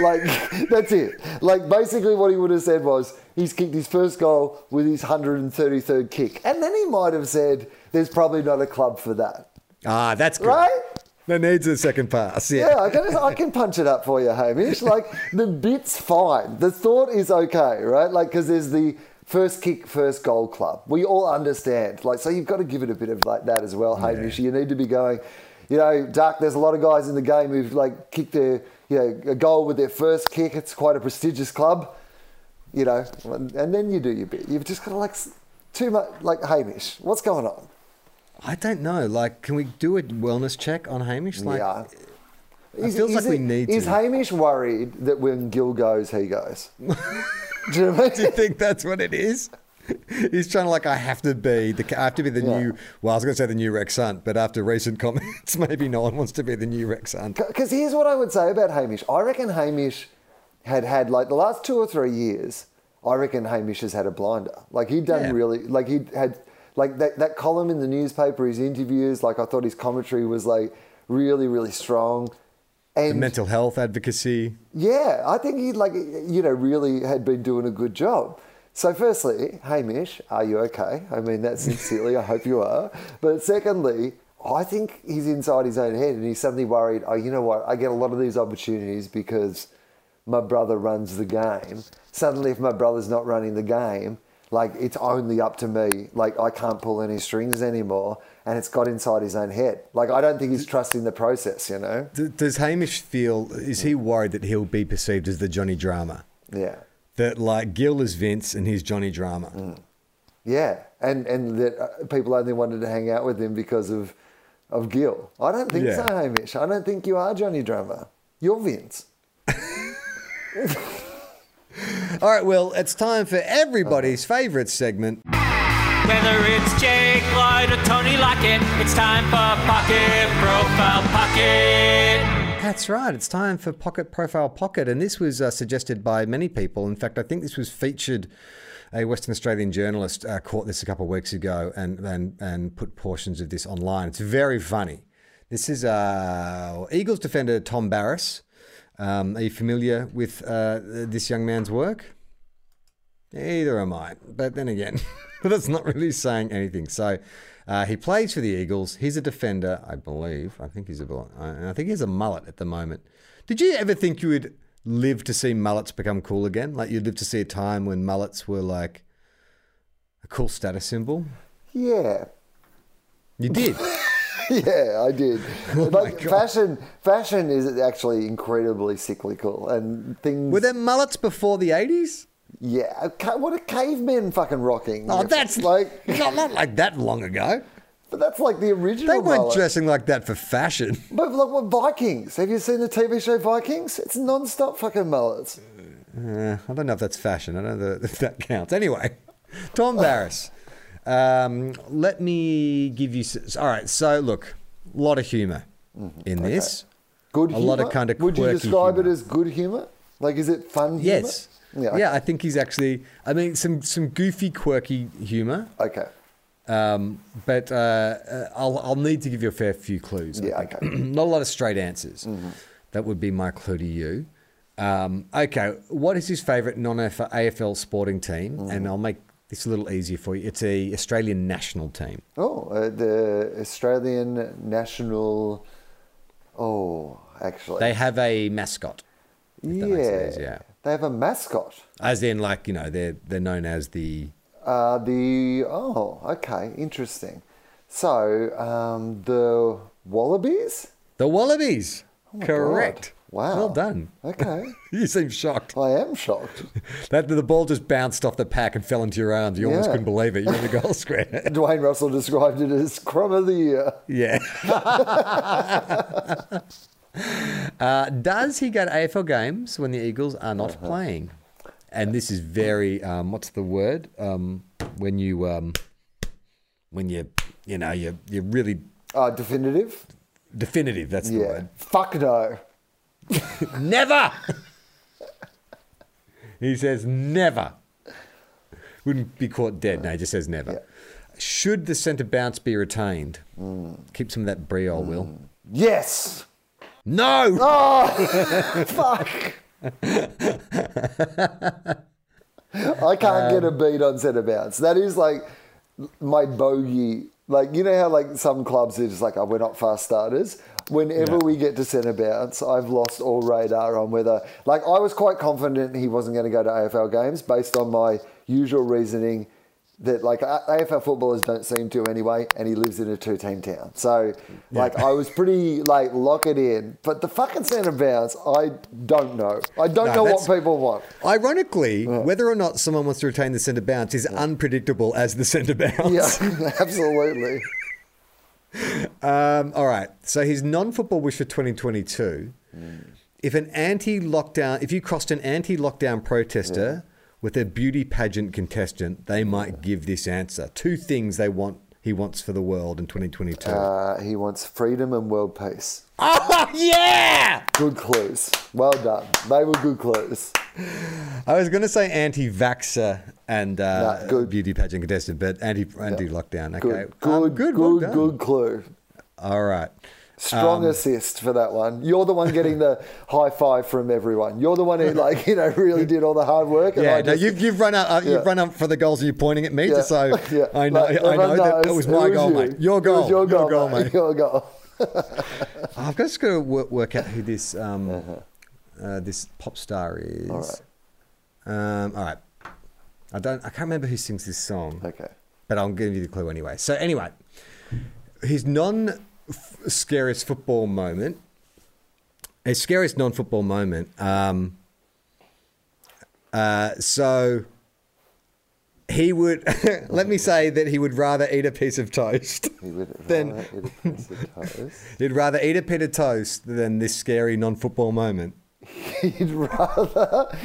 Like, that's it. Like, basically what he would have said was, he's kicked his first goal with his 133rd kick. And then he might have said, there's probably not a club for that. Ah, that's good. Right? No needs a second pass. Yeah, I can punch it up for you, Hamish. Like, the bit's fine. The thought is okay, right? Like, because there's the first kick, first goal club. We all understand. Like, so you've got to give it a bit of like that as well, Hamish. Yeah. You need to be going, you know, Duck, there's a lot of guys in the game who've like kicked their, you know, a goal with their first kick. It's quite a prestigious club, you know, and then you do your bit. You've just got to like too much, like Hamish, what's going on? I don't know. Like, can we do a wellness check on Hamish? Like, yeah. It feels like we need to. Is Hamish worried that when Gil goes, he goes? Do you know what I mean? Do you think that's what it is? He's trying to like, I have to be the new, well, I was going to say the new Rex Hunt, but after recent comments, maybe no one wants to be the new Rex Hunt. Because here's what I would say about Hamish. I reckon Hamish had like the last 2 or 3 years, I reckon Hamish has had a blinder. Like he'd done really, like he had... Like that column in the newspaper, his interviews, like I thought his commentary was like really, really strong. And the mental health advocacy. Yeah, I think he like, you know, really had been doing a good job. So firstly, Hamish, are you okay? I mean, that's sincerely, I hope you are. But secondly, I think he's inside his own head and he's suddenly worried, oh, you know what, I get a lot of these opportunities because my brother runs the game. Suddenly if my brother's not running the game, like, it's only up to me. Like, I can't pull any strings anymore. And it's got inside his own head. Like, I don't think he's trusting the process, you know? Does Hamish feel... Is he worried that he'll be perceived as the Johnny Drama? Yeah. That, like, Gil is Vince and he's Johnny Drama. Mm. Yeah. And that people only wanted to hang out with him because of Gil. I don't think so, Hamish. I don't think you are Johnny Drama. You're Vince. All right, well, it's time for everybody's favourite segment. Whether it's Jake Lloyd or Tony Lockett, it's time for Pocket Profile Pocket. That's right, it's time for Pocket Profile Pocket, and this was suggested by many people. In fact, I think this was featured... A Western Australian journalist caught this a couple of weeks ago and put portions of this online. It's very funny. This is Eagles defender Tom Barrass. Are you familiar with this young man's work? Neither am I. But then again, that's not really saying anything. So he plays for the Eagles. He's a defender, I believe. I think he has a mullet at the moment. Did you ever think you would live to see mullets become cool again? Like you'd live to see a time when mullets were like a cool status symbol? Yeah. You did? Yeah, I did. Oh like fashion is actually incredibly cyclical, and things. Were there mullets before the 80s? Yeah, what are cavemen fucking rocking? Oh, that's like not like that long ago. But that's like the original. They weren't dressing like that for fashion. But like, what Vikings? Have you seen the TV show Vikings? It's non-stop fucking mullets. I don't know if that's fashion. I don't know if that counts. Anyway, Tom Barrass. Let me give you... All right, so look, a lot of humour in this. Good humour? A lot of kind of quirky. Would you describe it as good humour? Like, is it fun humour? Yes. Yeah, okay. Yeah, I think he's actually... I mean, some goofy, quirky humour. Okay. But I'll need to give you a fair few clues. Yeah, okay. Not a lot of straight answers. Mm-hmm. That would be my clue to you. Okay, what is his favourite non-AFL sporting team? Mm-hmm. And I'll make this a little easier for you. It's a Australian national team. Oh, the Australian national... Oh, actually. They have a mascot. Yeah. They have a mascot. As in, like, you know, they're known as the... oh, okay, interesting. So, the Wallabies? The Wallabies. Oh, correct. God. Wow. Well done. Okay. You seem shocked. I am shocked. The ball just bounced off the pack and fell into your arms. You almost couldn't believe it. You're in the goal square. Dwayne Russell described it as crumb of the year. Yeah. Does he go to AFL games when the Eagles are not playing? And this is very, what's the word? When you're really... definitive? Definitive, that's the word. Fuck no. Never. He says never. Wouldn't be caught dead. No, he just says never. Yeah. Should the centre bounce be retained? Keep some of that Briol, Will. Yes. No. Oh, fuck. I can't get a beat on centre bounce. That is like my bogey. Like, you know how like some clubs are just like, oh, we're not fast starters. Whenever we get to centre bounce, I've lost all radar on whether... Like, I was quite confident he wasn't going to go to AFL games based on my usual reasoning that, like, AFL footballers don't seem to anyway, and he lives in a two-team town. So, like, I was pretty, like, lock it in. But the fucking centre bounce, I don't know. I don't know what people want. Ironically, whether or not someone wants to retain the centre bounce is unpredictable as the centre bounce. Yeah, absolutely. All right. So his non-football wish for 2022, if you crossed an anti-lockdown protester with a beauty pageant contestant, they might give this answer. Two things he wants for the world in 2022. He wants freedom and world peace. Oh, yeah! Good clues. Well done. They were good clues. I was going to say anti-vaxxer and beauty pageant contestant, but anti-lockdown. Okay. Good clue. All right. Strong assist for that one. You're the one getting the high five from everyone. You're the one who, like, you know, really did all the hard work. And you've run up. You've run up for the goals. And you're pointing at me, just so I know. Like, I know that was my goal, mate. Your goal. Your goal, mate. I've just got to work out who this this pop star is. All right. I can't remember who sings this song. Okay. But I'll give you the clue anyway. So anyway, his scariest non-football moment. So he would, let me say that he would rather eat a piece of toast. He'd rather eat a bit of toast than this scary non-football moment. He'd rather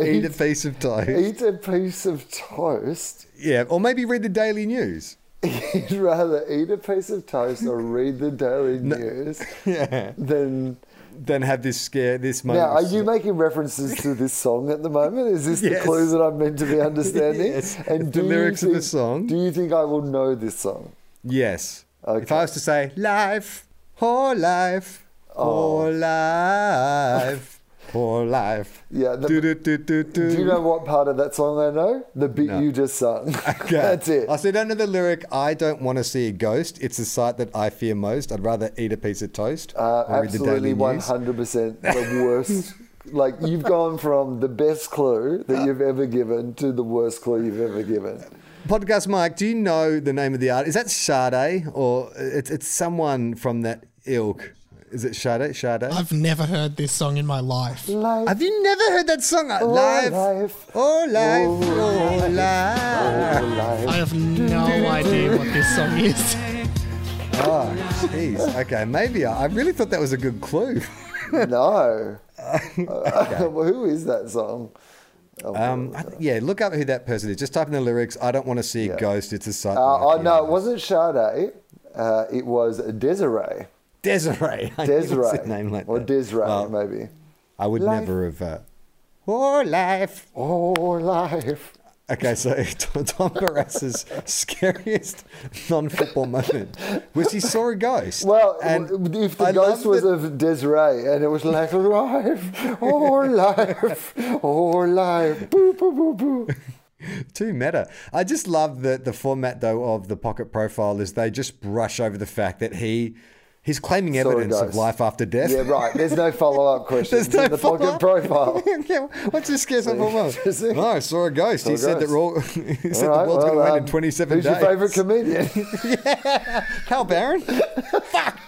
eat a piece of toast. Eat a piece of toast? Yeah, or maybe read the Daily News. He'd rather eat a piece of toast or read the Daily News than have this scare, this moment. Now, are you making references to this song at the moment? Is this the clue that I'm meant to be understanding? Yes. And the lyrics of the song. Do you think I will know this song? Yes. Okay. If I was to say, life, whole life, whole life. For life. Yeah. Do you know what part of that song I know? The bit you just sung. Okay. That's it. I said under the lyric, I don't want to see a ghost. It's the sight that I fear most. I'd rather eat a piece of toast. Absolutely 100% the worst. Like, you've gone from the best clue that you've ever given to the worst clue you've ever given. Podcast Mike, do you know the name of the artist? Is that Sade? Or it's someone from that ilk? Is it Sade? Sade? I've never heard this song in my life. Have you never heard that song? Oh, life. Oh, life. Oh, life. Oh, life. I have no idea what this song is. Oh, jeez. Okay, maybe. I really thought that was a good clue. No. Well, who is that song? Oh, look up who that person is. Just type in the lyrics. I don't want to see a ghost. It's a sight. No, it wasn't Sade. It was Desiree. Desiree. Desiree, maybe. I would never have... Oh, life. Okay, so Tom Barrass's scariest non-football moment was he saw a ghost. Well, and if the ghost was of Desiree and it was like, life, boo, boo, boo, boo. Too meta. I just love the format, though, of the pocket profile is they just brush over the fact that he's claiming evidence of life after death. Yeah, right. There's no follow-up questions in the pocket profile. What's this scariest moment? No, I saw a ghost. He said that the world's going to end in 27 days. Who's your favourite comedian? Yeah. Carl Barron? Fuck!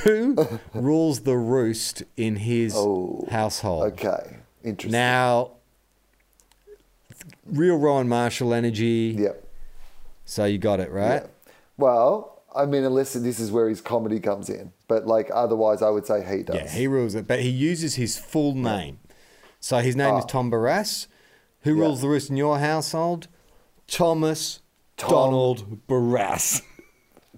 Who rules the roost in his household? Okay, interesting. Now, real Rowan Marshall energy. Yep. So you got it, right? Yeah. Well, I mean, unless this is where his comedy comes in. But, like, otherwise, I would say he does. Yeah, he rules it. But he uses his full name. So his name is Tom Barrass. Who rules the roost in your household? Donald Barrass.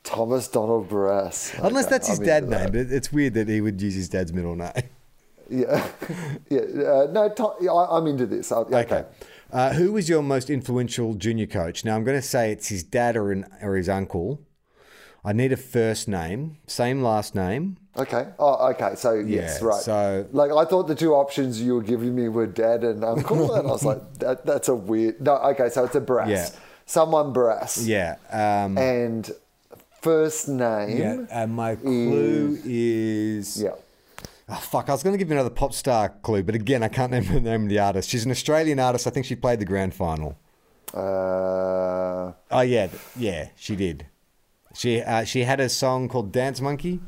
Thomas Donald Barrass. Okay, unless that's his dad's name. But it's weird that he would use his dad's middle name. Yeah. Yeah. I'm into this. Okay. Who was your most influential junior coach? Now, I'm going to say it's his dad or his uncle. I need a first name, same last name. Okay. Oh, okay. So, yes, right. So, like, I thought the two options you were giving me were dad and uncle, and I was like, that's a weird... No, okay, so it's a Barrass. Yeah. Someone Barrass. Yeah. And first name... Yeah, and my clue is... Yeah. Oh, fuck, I was going to give you another pop star clue, but again, I can't remember the name of the artist. She's an Australian artist. I think she played the grand final. Yeah, she did. She had a song called Dance Monkey.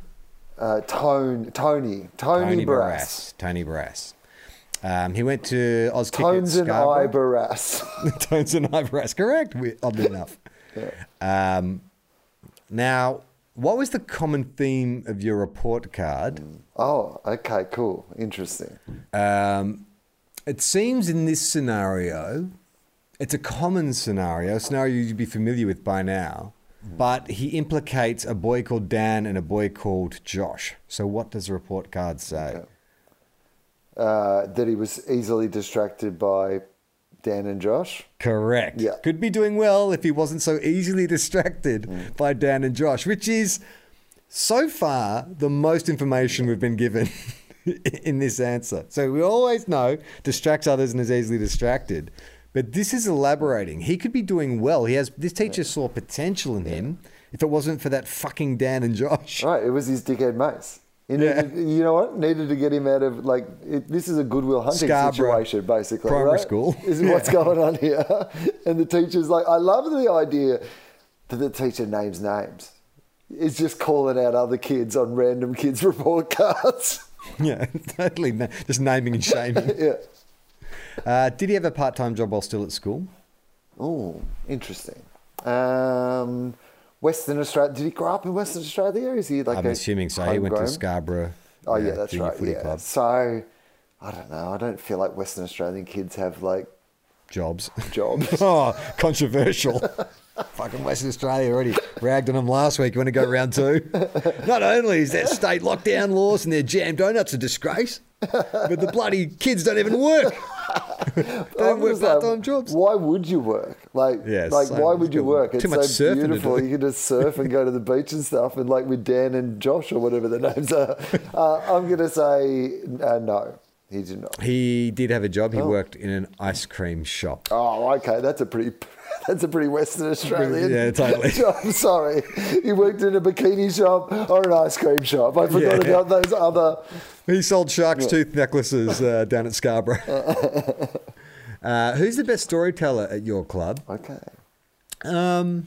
Tony Barrass. Tony Barrass. He went to Oz Tones and I Barrass. Tones and I Barrass, correct, oddly enough. Yeah. Now... What was the common theme of your report card? Oh, okay, cool. Interesting. It seems in this scenario, it's a common scenario, a scenario you'd be familiar with by now, but he implicates a boy called Dan and a boy called Josh. So what does the report card say? Okay. That he was easily distracted by Dan and Josh? Correct. Yeah. Could be doing well if he wasn't so easily distracted by Dan and Josh, which is so far the most information we've been given in this answer. So we always know distracts others and is easily distracted. But this is elaborating. He could be doing well. This teacher saw potential in him if it wasn't for that fucking Dan and Josh. Right, it was his dickhead mates. You know what? Needed to get him out of, like, this is a Goodwill Hunting situation, basically. Primary school. Is what's going on here. And the teacher's like, I love the idea that the teacher names names. It's just calling out other kids on random kids' report cards. Yeah, totally. Just naming and shaming. Yeah. Did he have a part-time job while still at school? Oh, interesting. Western Australia. Did he grow up in Western Australia? Is he like? I'm assuming so. He went to Scarborough. Oh yeah, that's right. Yeah. Club. So I don't know. I don't feel like Western Australian kids have like jobs. Oh, controversial. Fucking Western Australia already ragged on them last week. You want to go round two? Not only is their state lockdown laws and their jam donuts a disgrace, but the bloody kids don't even work. Don't work part-time jobs. Why would you work? Why would you work? It's so beautiful. You can just surf and go to the beach and stuff. And like with Dan and Josh or whatever their names are, I'm going to say no. He did not. He did have a job. He worked in an ice cream shop. Oh, okay. That's a pretty Western Australian. Yeah, totally. I'm sorry. He worked in a bikini shop or an ice cream shop. I forgot about those other. He sold shark's tooth necklaces down at Scarborough. Who's the best storyteller at your club? Okay. One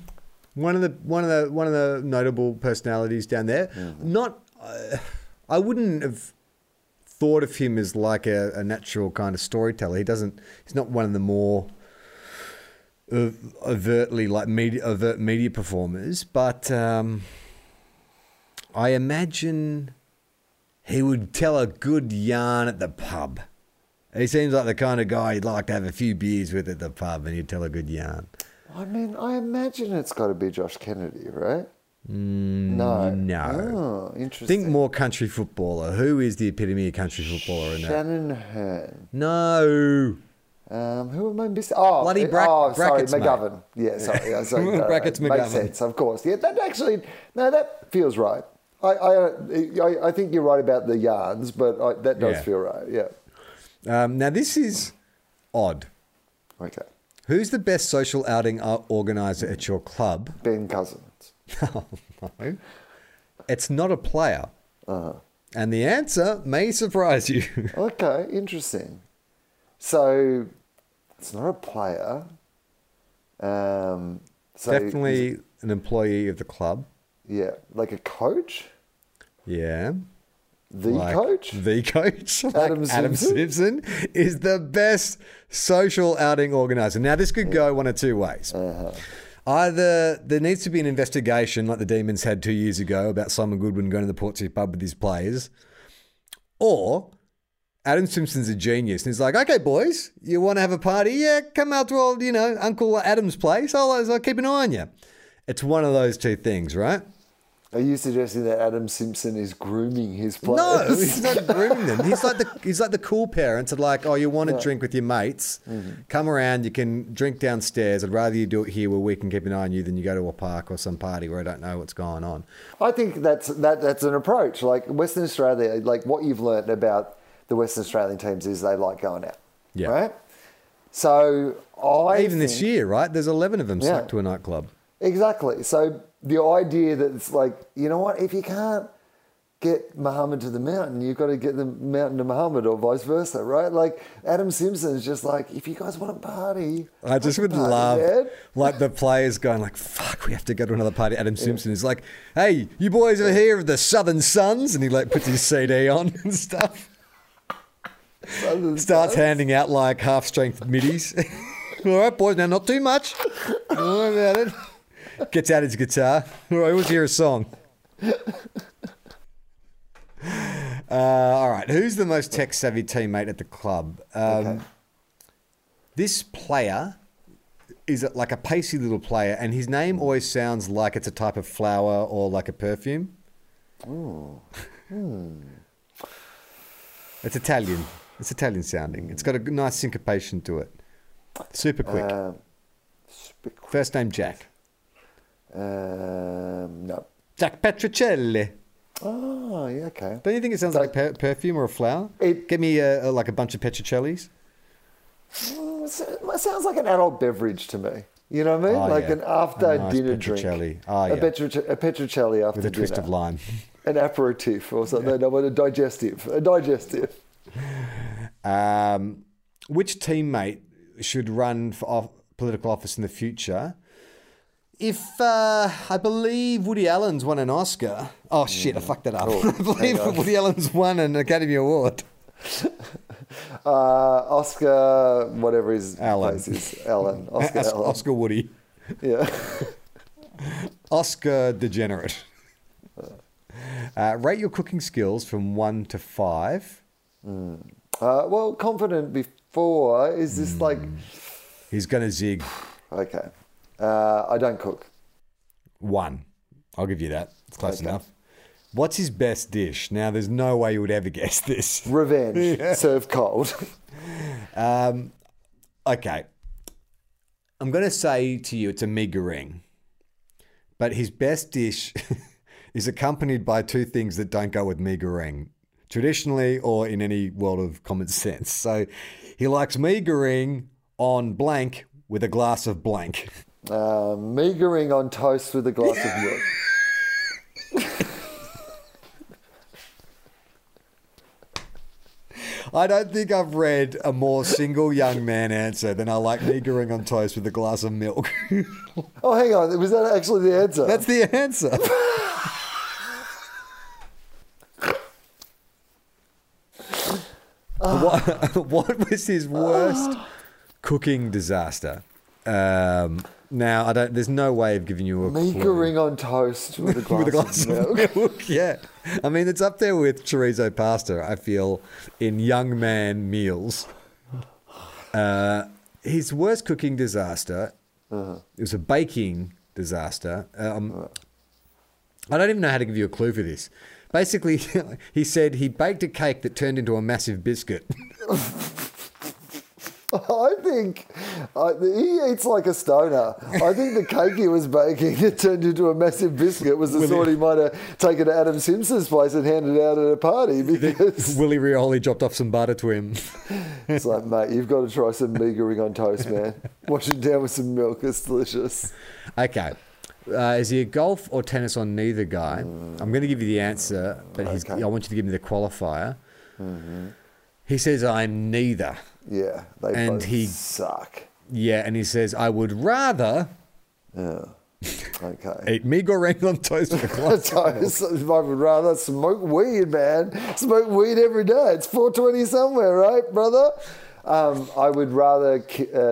of the notable personalities down there. Mm-hmm. I wouldn't have thought of him as like a natural kind of storyteller. He's not one of the more overtly like media performers, but I imagine he would tell a good yarn at the pub. He seems like the kind of guy you'd like to have a few beers with at the pub, and he'd tell a good yarn. I mean, I imagine it's got to be Josh Kennedy, right? No. Oh, interesting. Think more country footballer. Who is the epitome of country footballer in that? Shannon Hearn. No. Who am I missing? Oh, bloody brackets, sorry, McGovern. Mate. Yeah, sorry. Brackets McGovern. Makes sense, of course. Yeah, that actually, no, that feels right. I think you're right about the yards, but that does feel right, yeah. Now, this is odd. Okay. Who's the best social outing organiser at your club? Ben Cousins. Oh, no. It's not a player. Uh-huh. And the answer may surprise you. Okay, interesting. So, it's not a player. Definitely an employee of the club. Yeah, like a coach? Yeah. The coach? Adam Simpson is the best social outing organiser. Now, this could go one of two ways. Uh-huh. Either there needs to be an investigation like the Demons had 2 years ago about Simon Goodwin going to the Portsea pub with his players, or Adam Simpson's a genius and he's like, okay, boys, you want to have a party? Yeah, come out to old, Uncle Adam's place. I'll keep an eye on you. It's one of those two things, right? Are you suggesting that Adam Simpson is grooming his players? No, he's not grooming them. He's like the cool parents that are like, oh, you want to drink with your mates? Mm-hmm. Come around, you can drink downstairs. I'd rather you do it here where we can keep an eye on you than you go to a park or some party where I don't know what's going on. I think that's an approach. Like Western Australia, like what you've learnt about the Western Australian teams is they like going out, right? So I think this year, right? There's 11 of them stuck to a nightclub. Exactly. So the idea that it's like, you know what, if you can't get Muhammad to the mountain, you've got to get the mountain to Muhammad or vice versa, right? Like Adam Simpson is just like, if you guys want to party. I just would love like the players going like, fuck, we have to go to another party. Adam Simpson is like, hey, you boys are here of the Southern Suns. And he like puts his CD on and stuff. Starts handing out like half-strength middies. All right, boys, now not too much. Don't worry about it. Gets out his guitar. I always hear a song. All right. Who's the most tech-savvy teammate at the club? Okay. This player is like a pacey little player, and his name always sounds like it's a type of flower or like a perfume. Oh. It's Italian. It's Italian sounding. It's got a nice syncopation to it. Super quick. First name Jack. No. Jack Petricelli. Oh, yeah, okay. Don't you think it sounds like perfume or a flower? Give me like a bunch of Petricellis. It sounds like an adult beverage to me. You know what I mean? An after-dinner drink. Oh, yeah. A Petricelli after dinner. With a twist of lime. An aperitif or something. No, but a digestive. Which teammate should run for political office in the future? If I believe Woody Allen's won an Oscar. Oh, shit, I fucked that up. Oh, I believe Woody Allen's won an Academy Award. Oscar, whatever his place is. Allen. Oscar Allen. Oscar Woody. Yeah. Oscar Degenerate. Rate your cooking skills from 1 to 5. Confident before. Is this like... He's going to zig. Okay. I don't cook. 1. I'll give you that. It's close enough. What's his best dish? Now, there's no way you would ever guess this. Revenge. Yeah. Served cold. Okay. I'm going to say to you it's a mie goreng. But his best dish is accompanied by two things that don't go with mie goreng, traditionally or in any world of common sense. So he likes mie goreng on blank with a glass of blank. Mie goreng on toast with a glass of milk. I don't think I've read a more single young man answer than I like mie goreng on toast with a glass of milk. Oh, hang on. Was that actually the answer? That's the answer. What was his worst cooking disaster? Now, I don't. There's no way of giving you a mie goreng on toast with a glass, with a glass of milk. Yeah, I mean it's up there with chorizo pasta. I feel in young man meals. His worst cooking disaster It was a baking disaster. I don't even know how to give you a clue for this. Basically, he said he baked a cake that turned into a massive biscuit. I think he eats like a stoner. I think the cake he was baking that turned into a massive biscuit was the sort he might have taken to Adam Simpson's place and handed out at a party because... Willie Rioli dropped off some butter to him. It's like, mate, you've got to try some meagering on toast, man. Wash it down with some milk. It's delicious. Okay. Is he a golf or tennis or neither guy? I'm going to give you the answer, but I want you to give me the qualifier. Mm-hmm. He says, I'm neither. Yeah, they both suck. Yeah, and he says, I would rather... Yeah, okay. Eat me goreng on toast with toast. I would rather smoke weed, man. Smoke weed every day. It's 420 somewhere, right, brother? I would rather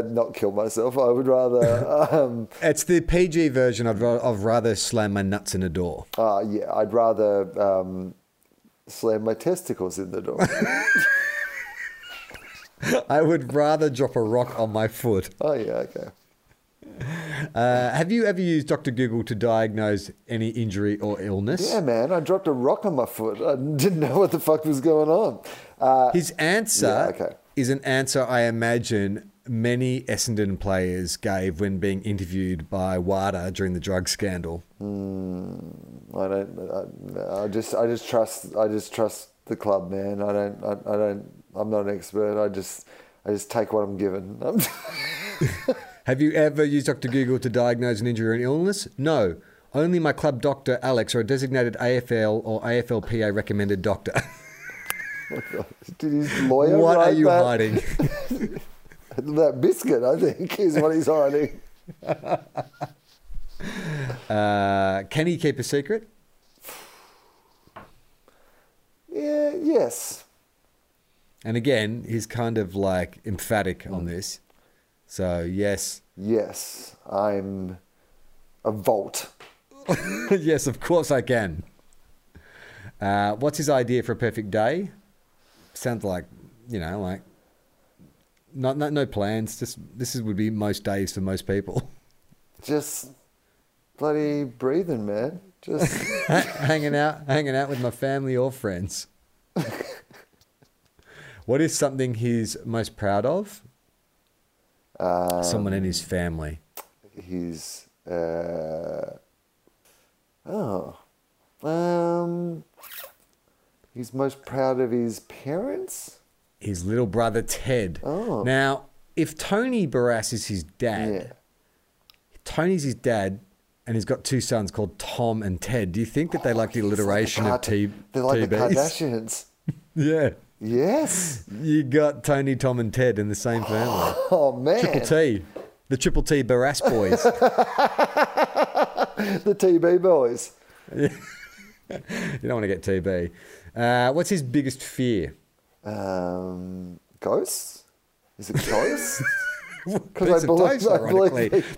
not kill myself. I would rather... it's the PG version. I'd rather slam my nuts in a door. Yeah, I'd rather slam my testicles in the door. I would rather drop a rock on my foot. Oh, yeah, okay. Have you ever used Dr. Google to diagnose any injury or illness? Yeah, man, I dropped a rock on my foot. I didn't know what the fuck was going on. His answer is an answer I imagine many Essendon players gave when being interviewed by WADA during the drug scandal. I just trust the club, man. I'm not an expert. I just take what I'm given. Have you ever used Dr. Google to diagnose an injury or an illness? No. Only my club doctor, Alex, or a designated AFL or AFLPA recommended doctor. Oh God. Did his lawyer write that? What are you hiding? That biscuit, I think, is what he's hiding. Can he keep a secret? Yeah. Yes. And again, he's kind of like emphatic on this. So, yes. Yes, I'm a vault. Yes, of course I can. What's his idea for a perfect day? Sounds like, no plans. Just would be most days for most people. Just bloody breathing, man. Just hanging out with my family or friends. What is something he's most proud of? Someone in his family. He's most proud of his parents? His little brother, Ted. Oh. Now, if Tony Barrass is his dad, Tony's his dad, and he's got two sons called Tom and Ted. Do you think that they like the alliteration of TBs? They're like the Kardashians. Yeah. Yes. You got Tony, Tom and Ted in the same family. Oh, man. Triple T. The Triple T Barrass boys. The TB boys. Yeah. You don't want to get TB. What's his biggest fear? Ghosts? Is it ghosts? Because I believe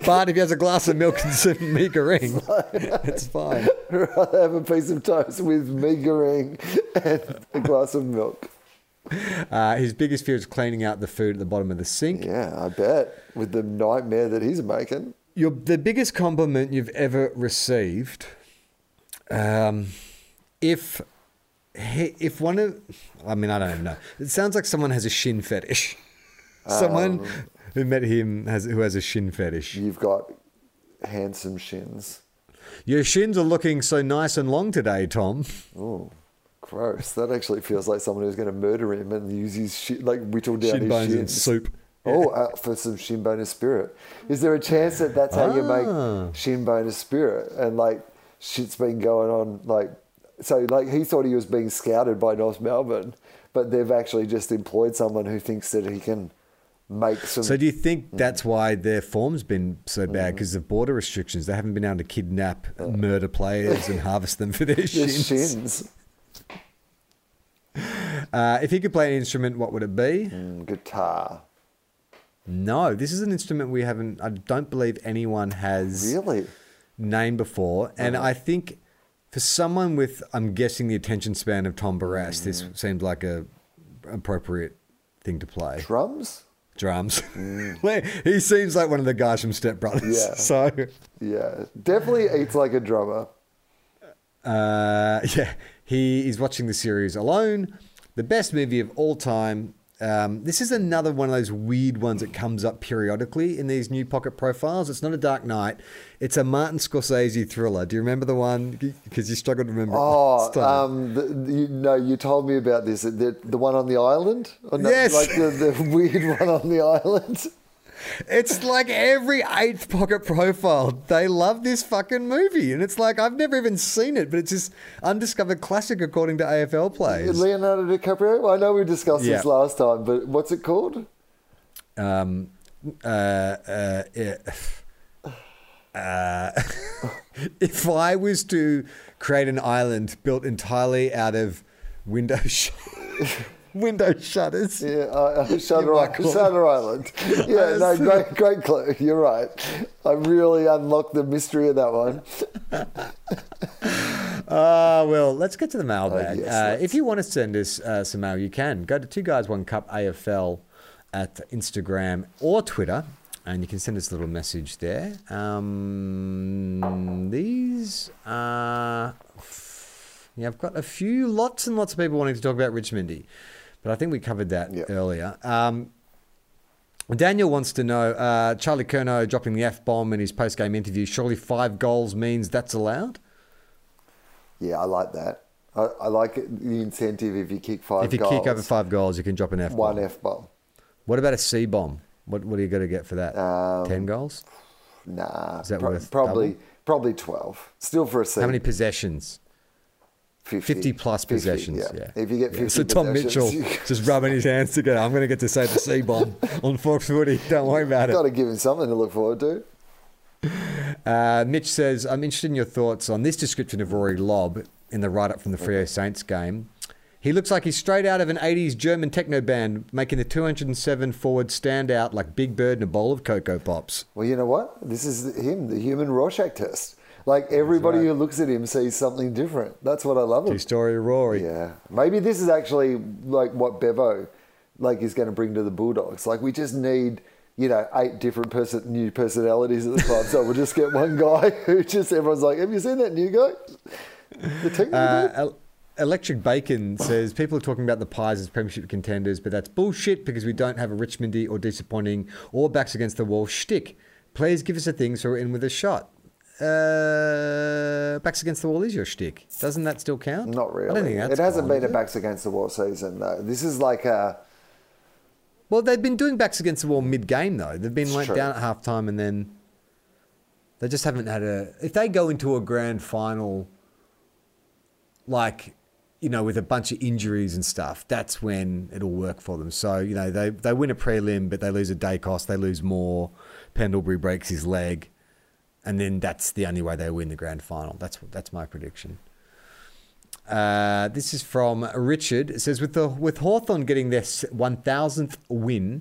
Bart, if he has a glass of milk and some meat goreng, it's fine. I'd rather have a piece of toast with meat goreng and a glass of milk. His biggest fear is cleaning out the food at the bottom of the sink. Yeah, I bet. With the nightmare that he's making. The biggest compliment you've ever received, I don't even know. It sounds like someone has a shin fetish. Someone who met him who has a shin fetish. You've got handsome shins. Your shins are looking so nice and long today, Tom. Oh. Gross. That actually feels like someone who's going to murder him and use his whittle down his bones and soup. Yeah. Oh, for some shin bonus spirit. Is there a chance that's how you make shin bonus spirit? And shit's been going on. So he thought he was being scouted by North Melbourne, but they've actually just employed someone who thinks that he can make some. So do you think that's why their form's been so bad? Because of border restrictions, they haven't been able to kidnap, murder players and harvest them for their shins. If he could play an instrument, what would it be? Guitar. No, this is an instrument I don't believe anyone has really named before. And I think for someone with, I'm guessing, the attention span of Tom Barrass, this seems like an appropriate thing to play. Drums? drums. Mm. He seems like one of the guys from Step Brothers. Yeah. So yeah, definitely eats like a drummer. Yeah, he is watching the series Alone, the best movie of all time. This is another one of those weird ones that comes up periodically in these new pocket profiles. It's not a Dark Knight. It's a Martin Scorsese thriller. Do you remember the one? Because you struggled to remember it last time. You told me about this. The one on the island? Or no, yes. Like the weird one on the island? It's like every 8th pocket profile, they love this fucking movie. And it's like, I've never even seen it, but it's this undiscovered classic according to AFL Plays. Leonardo DiCaprio? I know we discussed this last time, but what's it called? If I was to create an island built entirely out of window shutters. Yeah, Shutter Island. Yeah, no, great clue. You're right. I really unlocked the mystery of that one. Well, let's get to the mailbag. If you want to send us some mail, you can. Go to 2Guys1CupAFL at Instagram or Twitter, and you can send us a little message there. These are... Yeah, I've got a few, lots of people wanting to talk about Richmondy. But I think we covered that earlier. Daniel wants to know, Charlie Curnow dropping the F-bomb in his post-game interview, surely 5 goals means that's allowed? Yeah, I like that. I like the incentive if you kick 5 goals. If you kick over 5 goals, you can drop an F-bomb. One F-bomb. What about a C-bomb? What are you going to get for that? 10 goals? Nah. Is that worth probably 12. Still for a C. How many possessions? 50 plus possessions. Yeah. If you get 50 so Tom Mitchell just rubbing his hands together. I'm going to get to say the C-bomb on Fox Footy. Don't worry about it. Got to give him something to look forward to. Mitch says, I'm interested in your thoughts on this description of Rory Lobb in the write-up from the Freo Saints game. He looks like he's straight out of an 80s German techno band, making the 207 forward stand out like Big Bird in a bowl of Cocoa Pops. Well, you know what? This is him, the human Rorschach test. Like, everybody who looks at him sees something different. That's what I love. True story of Rory. Yeah. Maybe this is actually, like, what Bevo, like, is going to bring to the Bulldogs. Like, we just need, you know, 8 different new personalities at the club. So we'll just get one guy who just, everyone's like, have you seen that new guy? The technical guy? Electric Bacon says, people are talking about the Pies as premiership contenders, but that's bullshit because we don't have a Richmondy or disappointing or backs against the wall shtick. Players give us a thing so we're in with a shot. Backs against the wall is your shtick. Doesn't that still count? Not really. I don't think that's been a backs against the wall season, though. This is like a... Well, they've been doing backs against the wall mid-game, though. They've been like down at half-time and then... They just haven't had a... If they go into a grand final, like, you know, with a bunch of injuries and stuff, that's when it'll work for them. So, you know, they win a prelim, but they lose a Daicos, they lose more. Pendlebury breaks his leg. And then that's the only way they win the grand final. That's my prediction. This is from Richard. It says, with Hawthorn getting their 1,000th win,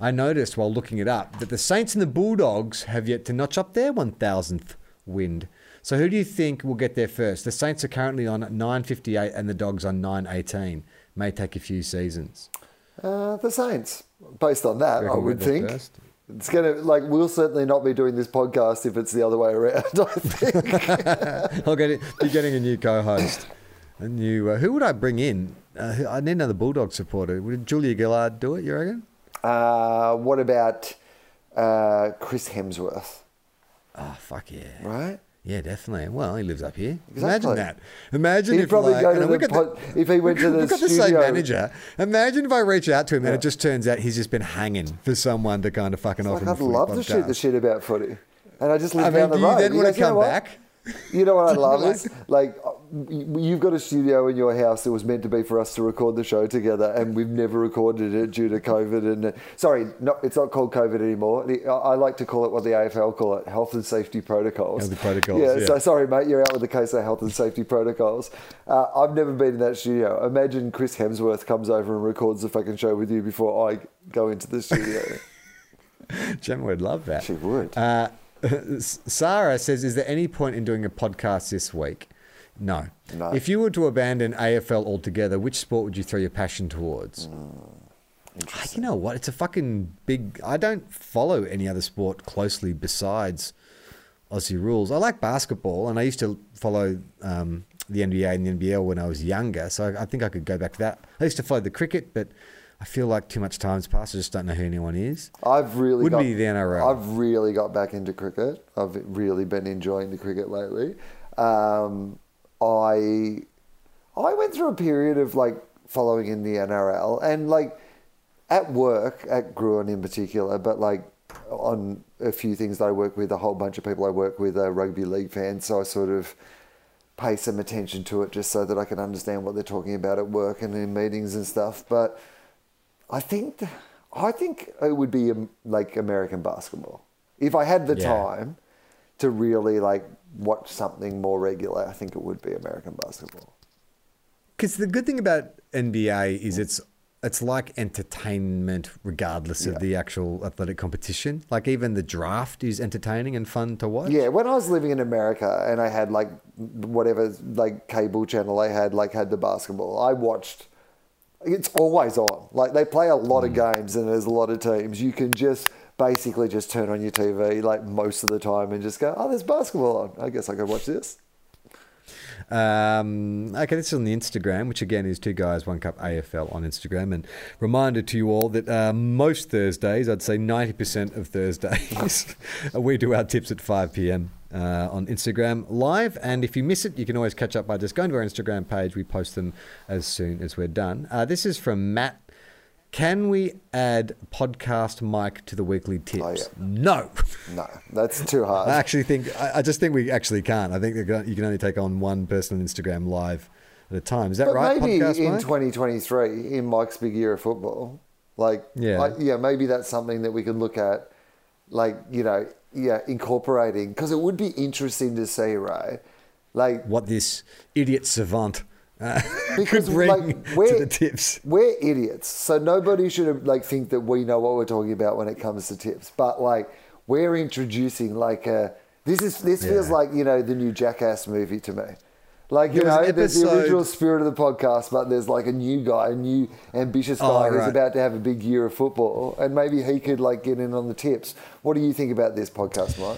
I noticed while looking it up that the Saints and the Bulldogs have yet to notch up their 1,000th win. So who do you think will get there first? The Saints are currently on 958 and the Dogs on 918. May take a few seasons. The Saints. Based on that, I would think. First? It's going to, like, we'll certainly not be doing this podcast if it's the other way around, I think. I'll be getting a new co-host. A new, who would I bring in? I need another Bulldog supporter. Would Julia Gillard do it, you reckon? What about Chris Hemsworth? Oh, fuck yeah. Right? Yeah, definitely. Well, he lives up here. Exactly. Imagine that. Imagine he'd if probably like, go to the if he went to the studio. We've got the same manager. Imagine if I reach out to him and it just turns out he's just been hanging for someone to kind of fucking offer him. I'd love to shoot the shit about footy, and I just live down the road. Then want to come back? You know what I love is like you've got a studio in your house that was meant to be for us to record the show together, and we've never recorded it due to COVID. And it's not called COVID anymore. I like to call it what the AFL call it: health and safety protocols. Health and protocols. Yeah. So sorry, mate, you're out with the case of health and safety protocols. I've never been in that studio. Imagine Chris Hemsworth comes over and records the fucking show with you before I go into the studio. Jen would love that. She would. Sarah says, is there any point in doing a podcast this week? No. If you were to abandon AFL altogether, which sport would you throw your passion towards? Interesting. You know what? It's a fucking big... I don't follow any other sport closely besides Aussie rules. I like basketball, and I used to follow the NBA and the NBL when I was younger, so I think I could go back to that. I used to follow the cricket, but I feel like too much time's passed. I just don't know who anyone is. Wouldn't be the NRL. I've really got back into cricket. I've really been enjoying the cricket lately. I went through a period of like following in the NRL and like at work at Gruen in particular, but like on a few things that I work with, a whole bunch of people I work with are rugby league fans, so I sort of pay some attention to it just so that I can understand what they're talking about at work and in meetings and stuff. But I think it would be like American basketball if I had the time to really like watch something more regular. I think it would be American basketball. Because the good thing about NBA is it's like entertainment regardless of the actual athletic competition. Like even the draft is entertaining and fun to watch. Yeah, when I was living in America and I had like whatever like cable channel I had, like had the basketball, I watched. It's always on. Like they play a lot of games and there's a lot of teams. You can just basically just turn on your TV like most of the time and just go, oh, there's basketball on. I guess I could watch this. Okay, this is on the Instagram, which again is 2Guys1CupAFL on Instagram. And reminder to you all that most Thursdays, I'd say 90% of Thursdays, we do our tips at 5pm on Instagram live. And if you miss it, you can always catch up by just going to our Instagram page. We post them as soon as we're done. This is from Matt. Can we add podcast mic to the weekly tips? Oh, yeah. No, that's too hard. I just think we actually can't. I think you can only take on one person on Instagram live at a time. Is that right? Maybe podcast in mic? 2023, in Mike's big year of football, maybe that's something that we can look at, incorporating, because it would be interesting to see, right? Like what this idiot savant. Because we're to the tips. We're idiots, so nobody should like think that we know what we're talking about when it comes to tips. But like we're introducing like a this feels like the new Jackass movie to me. Like there's the original spirit of the podcast, but there's like a new guy, a new ambitious guy who's about to have a big year of football, and maybe he could like get in on the tips. What do you think about this podcast, Mike?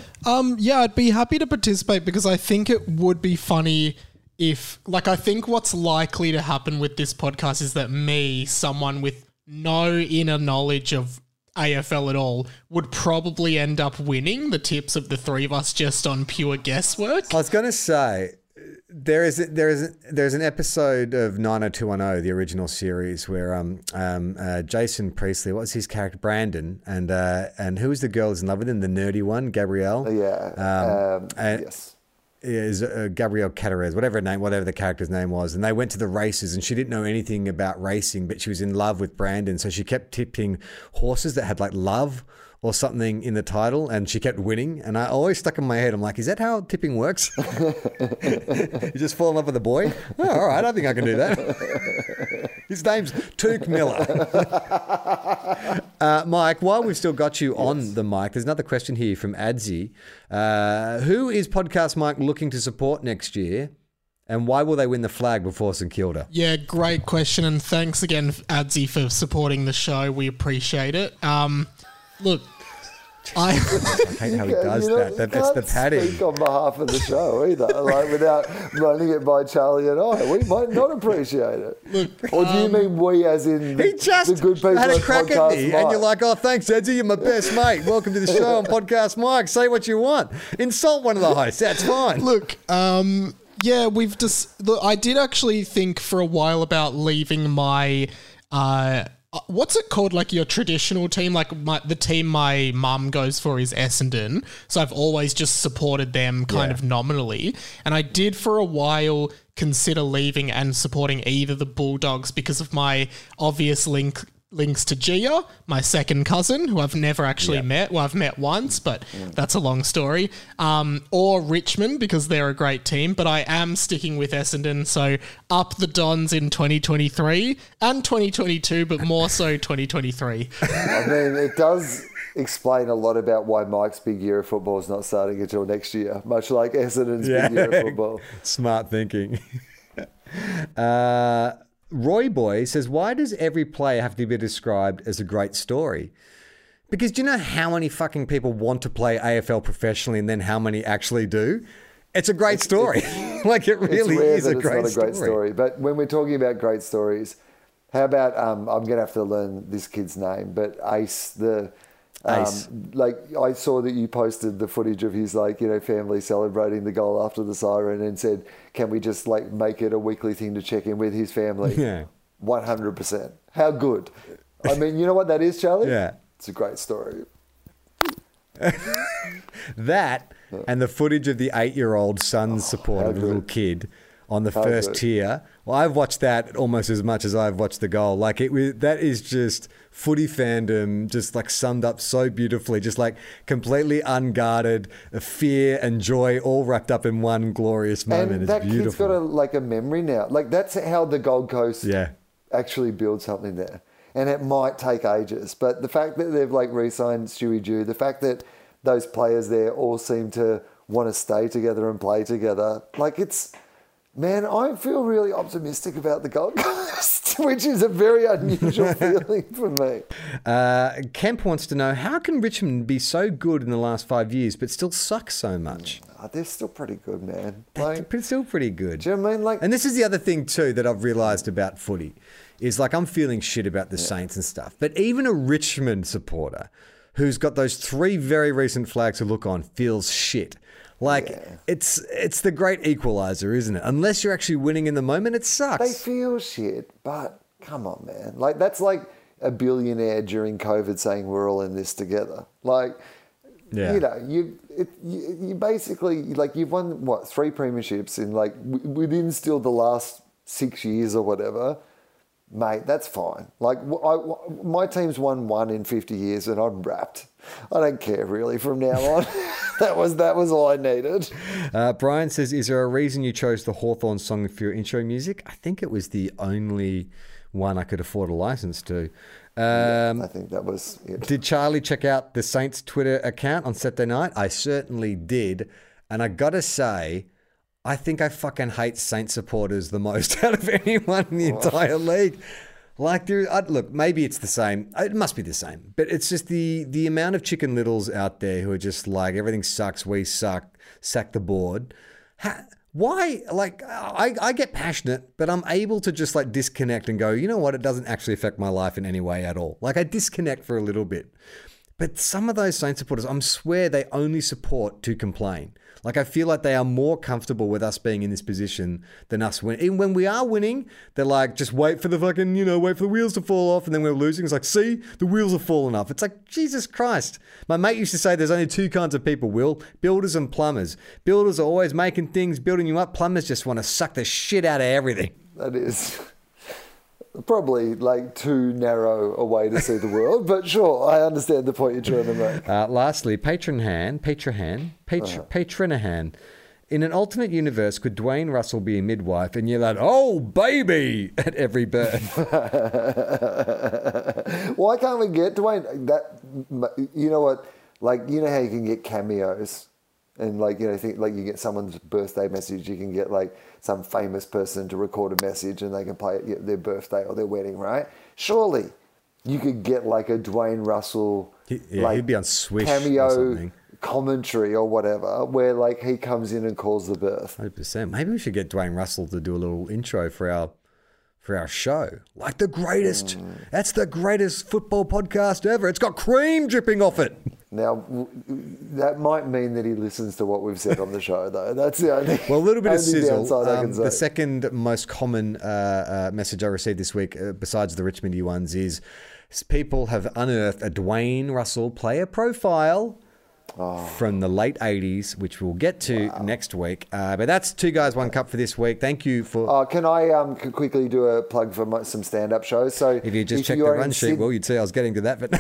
I'd be happy to participate because I think it would be funny. If, I think what's likely to happen with this podcast is that me, someone with no inner knowledge of AFL at all, would probably end up winning the tips of the three of us just on pure guesswork. I was going to say, there's an episode of 90210, the original series, where Jason Priestley, what's his character, Brandon, and who was the girl who's in love with him, the nerdy one, Gabrielle? Yeah. Yes. Is Gabrielle Catarez, whatever the character's name was, and they went to the races and she didn't know anything about racing, but she was in love with Brandon, so she kept tipping horses that had like love or something in the title, and she kept winning. And I always stuck in my head, I'm like, is that how tipping works? You just fall in love with a boy? Oh, all right, I think I can do that. His name's Touk Miller. Mike, while we've still got you on the mic, there's another question here from Adzi. Who is Podcast Mike looking to support next year? And why will they win the flag before St Kilda? Yeah, great question. And thanks again, Adzi, for supporting the show. We appreciate it. Look, I hate how he does that. That's the padding. You can't speak on behalf of the show either, without running it by Charlie and I. We might not appreciate it. Look, or do you mean we as in the, he just the good people had a crack at me, and you're like, oh, thanks, Edzie, you're my best mate. Welcome to the show on Podcast Mike. Say what you want. Insult one of the hosts. That's fine. Look, I did actually think for a while about leaving my... what's it called? Like your traditional team, the team my mum goes for is Essendon. So I've always just supported them kind of nominally. And I did for a while consider leaving and supporting either the Bulldogs because of my obvious links to Gia, my second cousin, who I've never actually met. Well, I've met once, but that's a long story. Or Richmond, because they're a great team, but I am sticking with Essendon. So up the Dons in 2023 and 2022, but more so 2023. I mean, it does explain a lot about why Mike's big year of football is not starting until next year, much like Essendon's big year of football. Smart thinking. Roy Boy says, why does every player have to be described as a great story? Because do you know how many fucking people want to play AFL professionally and then how many actually do? It's a great story. Like it really is a great story. It's not a great story. But when we're talking about great stories, how about, I'm going to have to learn this kid's name, but Ace, the... Ace. Like I saw that you posted the footage of his family celebrating the goal after the siren and said, can we just make it a weekly thing to check in with his family? Yeah. 100%. How good. I mean, you know what that is, Charlie? Yeah. It's a great story. That and the footage of the 8-year-old son's support of a little kid on the first tier. Well, I've watched that almost as much as I've watched the goal. Like that is just footy fandom, just summed up so beautifully, just completely unguarded, fear and joy all wrapped up in one glorious moment. And that beautiful. Kid's got a memory now. That's how the Gold Coast actually builds something there. And it might take ages, but the fact that they've re-signed Stewie Jew, the fact that those players there all seem to want to stay together and play together, it's. Man, I feel really optimistic about the Gold Coast, which is a very unusual feeling for me. Kemp wants to know, how can Richmond be so good in the last 5 years but still suck so much? They're still pretty good, man. They're still pretty good. Do you know what I mean? And this is the other thing too that I've realised about footy is I'm feeling shit about the Saints and stuff. But even a Richmond supporter who's got those 3 very recent flags to look on feels shit. It's the great equalizer, isn't it? Unless you're actually winning in the moment, it sucks. They feel shit, but come on, man. That's a billionaire during COVID saying we're all in this together. You basically, you've won, 3 premierships in within still the last 6 years or whatever. Mate, that's fine. My team's won 1 in 50 years and I'm wrapped. I don't care really from now on. That was all I needed. Brian says, is there a reason you chose the Hawthorn song for your intro music? I think it was the only one I could afford a license to. I think that was it. Did Charlie check out the Saints Twitter account on Saturday night? I certainly did. And I got to say... I think I fucking hate Saints supporters the most out of anyone in the entire league. Look, maybe it's the same. It must be the same. But it's just the amount of chicken littles out there who are just everything sucks, we suck, sack the board. Why? I get passionate, but I'm able to just disconnect and go, you know what? It doesn't actually affect my life in any way at all. I disconnect for a little bit. But some of those Saints supporters, I swear they only support to complain. I feel they are more comfortable with us being in this position than us winning. Even when we are winning, they're just wait for the fucking, wait for the wheels to fall off. And then we're losing. It's see, the wheels are falling off. It's Jesus Christ. My mate used to say there's only 2 kinds of people, Will, builders and plumbers. Builders are always making things, building you up. Plumbers just want to suck the shit out of everything. That is... probably too narrow a way to see the world, but sure, I understand the point you're trying to make. Lastly, Patrinahan. In an alternate universe, could Dwayne Russell be a midwife and yell out, "Oh, baby!" at every birth? Why can't we get Dwayne? That, you know what? You know how you can get cameos, and you get someone's birthday message, you can get some famous person to record a message and they can play it at their birthday or their wedding, right? Surely you could get a Dwayne Russell he'd be on Swish cameo or something. Commentary or whatever where he comes in and calls the birth. 100%. Maybe we should get Dwayne Russell to do a little intro for our show. The greatest. That's the greatest football podcast ever. It's got cream dripping off it. Now, that might mean that he listens to what we've said on the show, though. That's the only downside. Well, a little bit of sizzle. The second most common message I received this week, besides the Richmondy ones, is people have unearthed a Dwayne Russell player profile from the late 80s, which we'll get to next week. But that's 2 Guys, 1 Cup for this week. Thank you for... can I quickly do a plug for some stand-up shows? So if you just check the run sheet, you'd see I was getting to that. But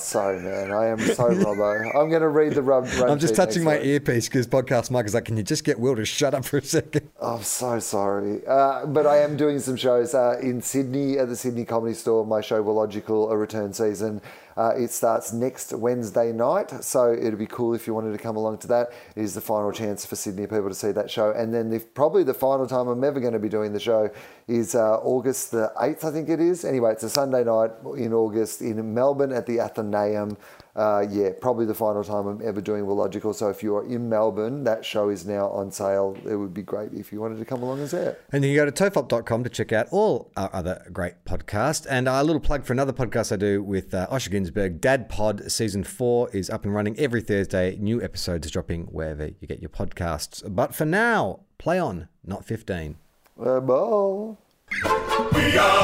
sorry, man. I am so Robbo. I'm going to read the run sheet. I'm just touching my earpiece because podcast Mike is can you just get Will to shut up for a second? I'm so sorry. But I am doing some shows in Sydney at the Sydney Comedy Store. My show, Willogical, a return season. It starts next Wednesday night, so it'd be cool if you wanted to come along to that. It is the final chance for Sydney people to see that show. And then probably the final time I'm ever going to be doing the show is August the 8th, I think it is. Anyway, it's a Sunday night in August in Melbourne at the Athenaeum. Yeah, probably the final time I'm ever doing Willogical. So if you're in Melbourne, that show is now on sale. It would be great if you wanted to come along and see it. And you can go to tofop.com to check out all our other great podcasts. And a little plug for another podcast I do with Osher Ginsberg, Dad Pod. Season 4 is up and running every Thursday. New episodes dropping wherever you get your podcasts. But for now, play on, not 15. Bye. We are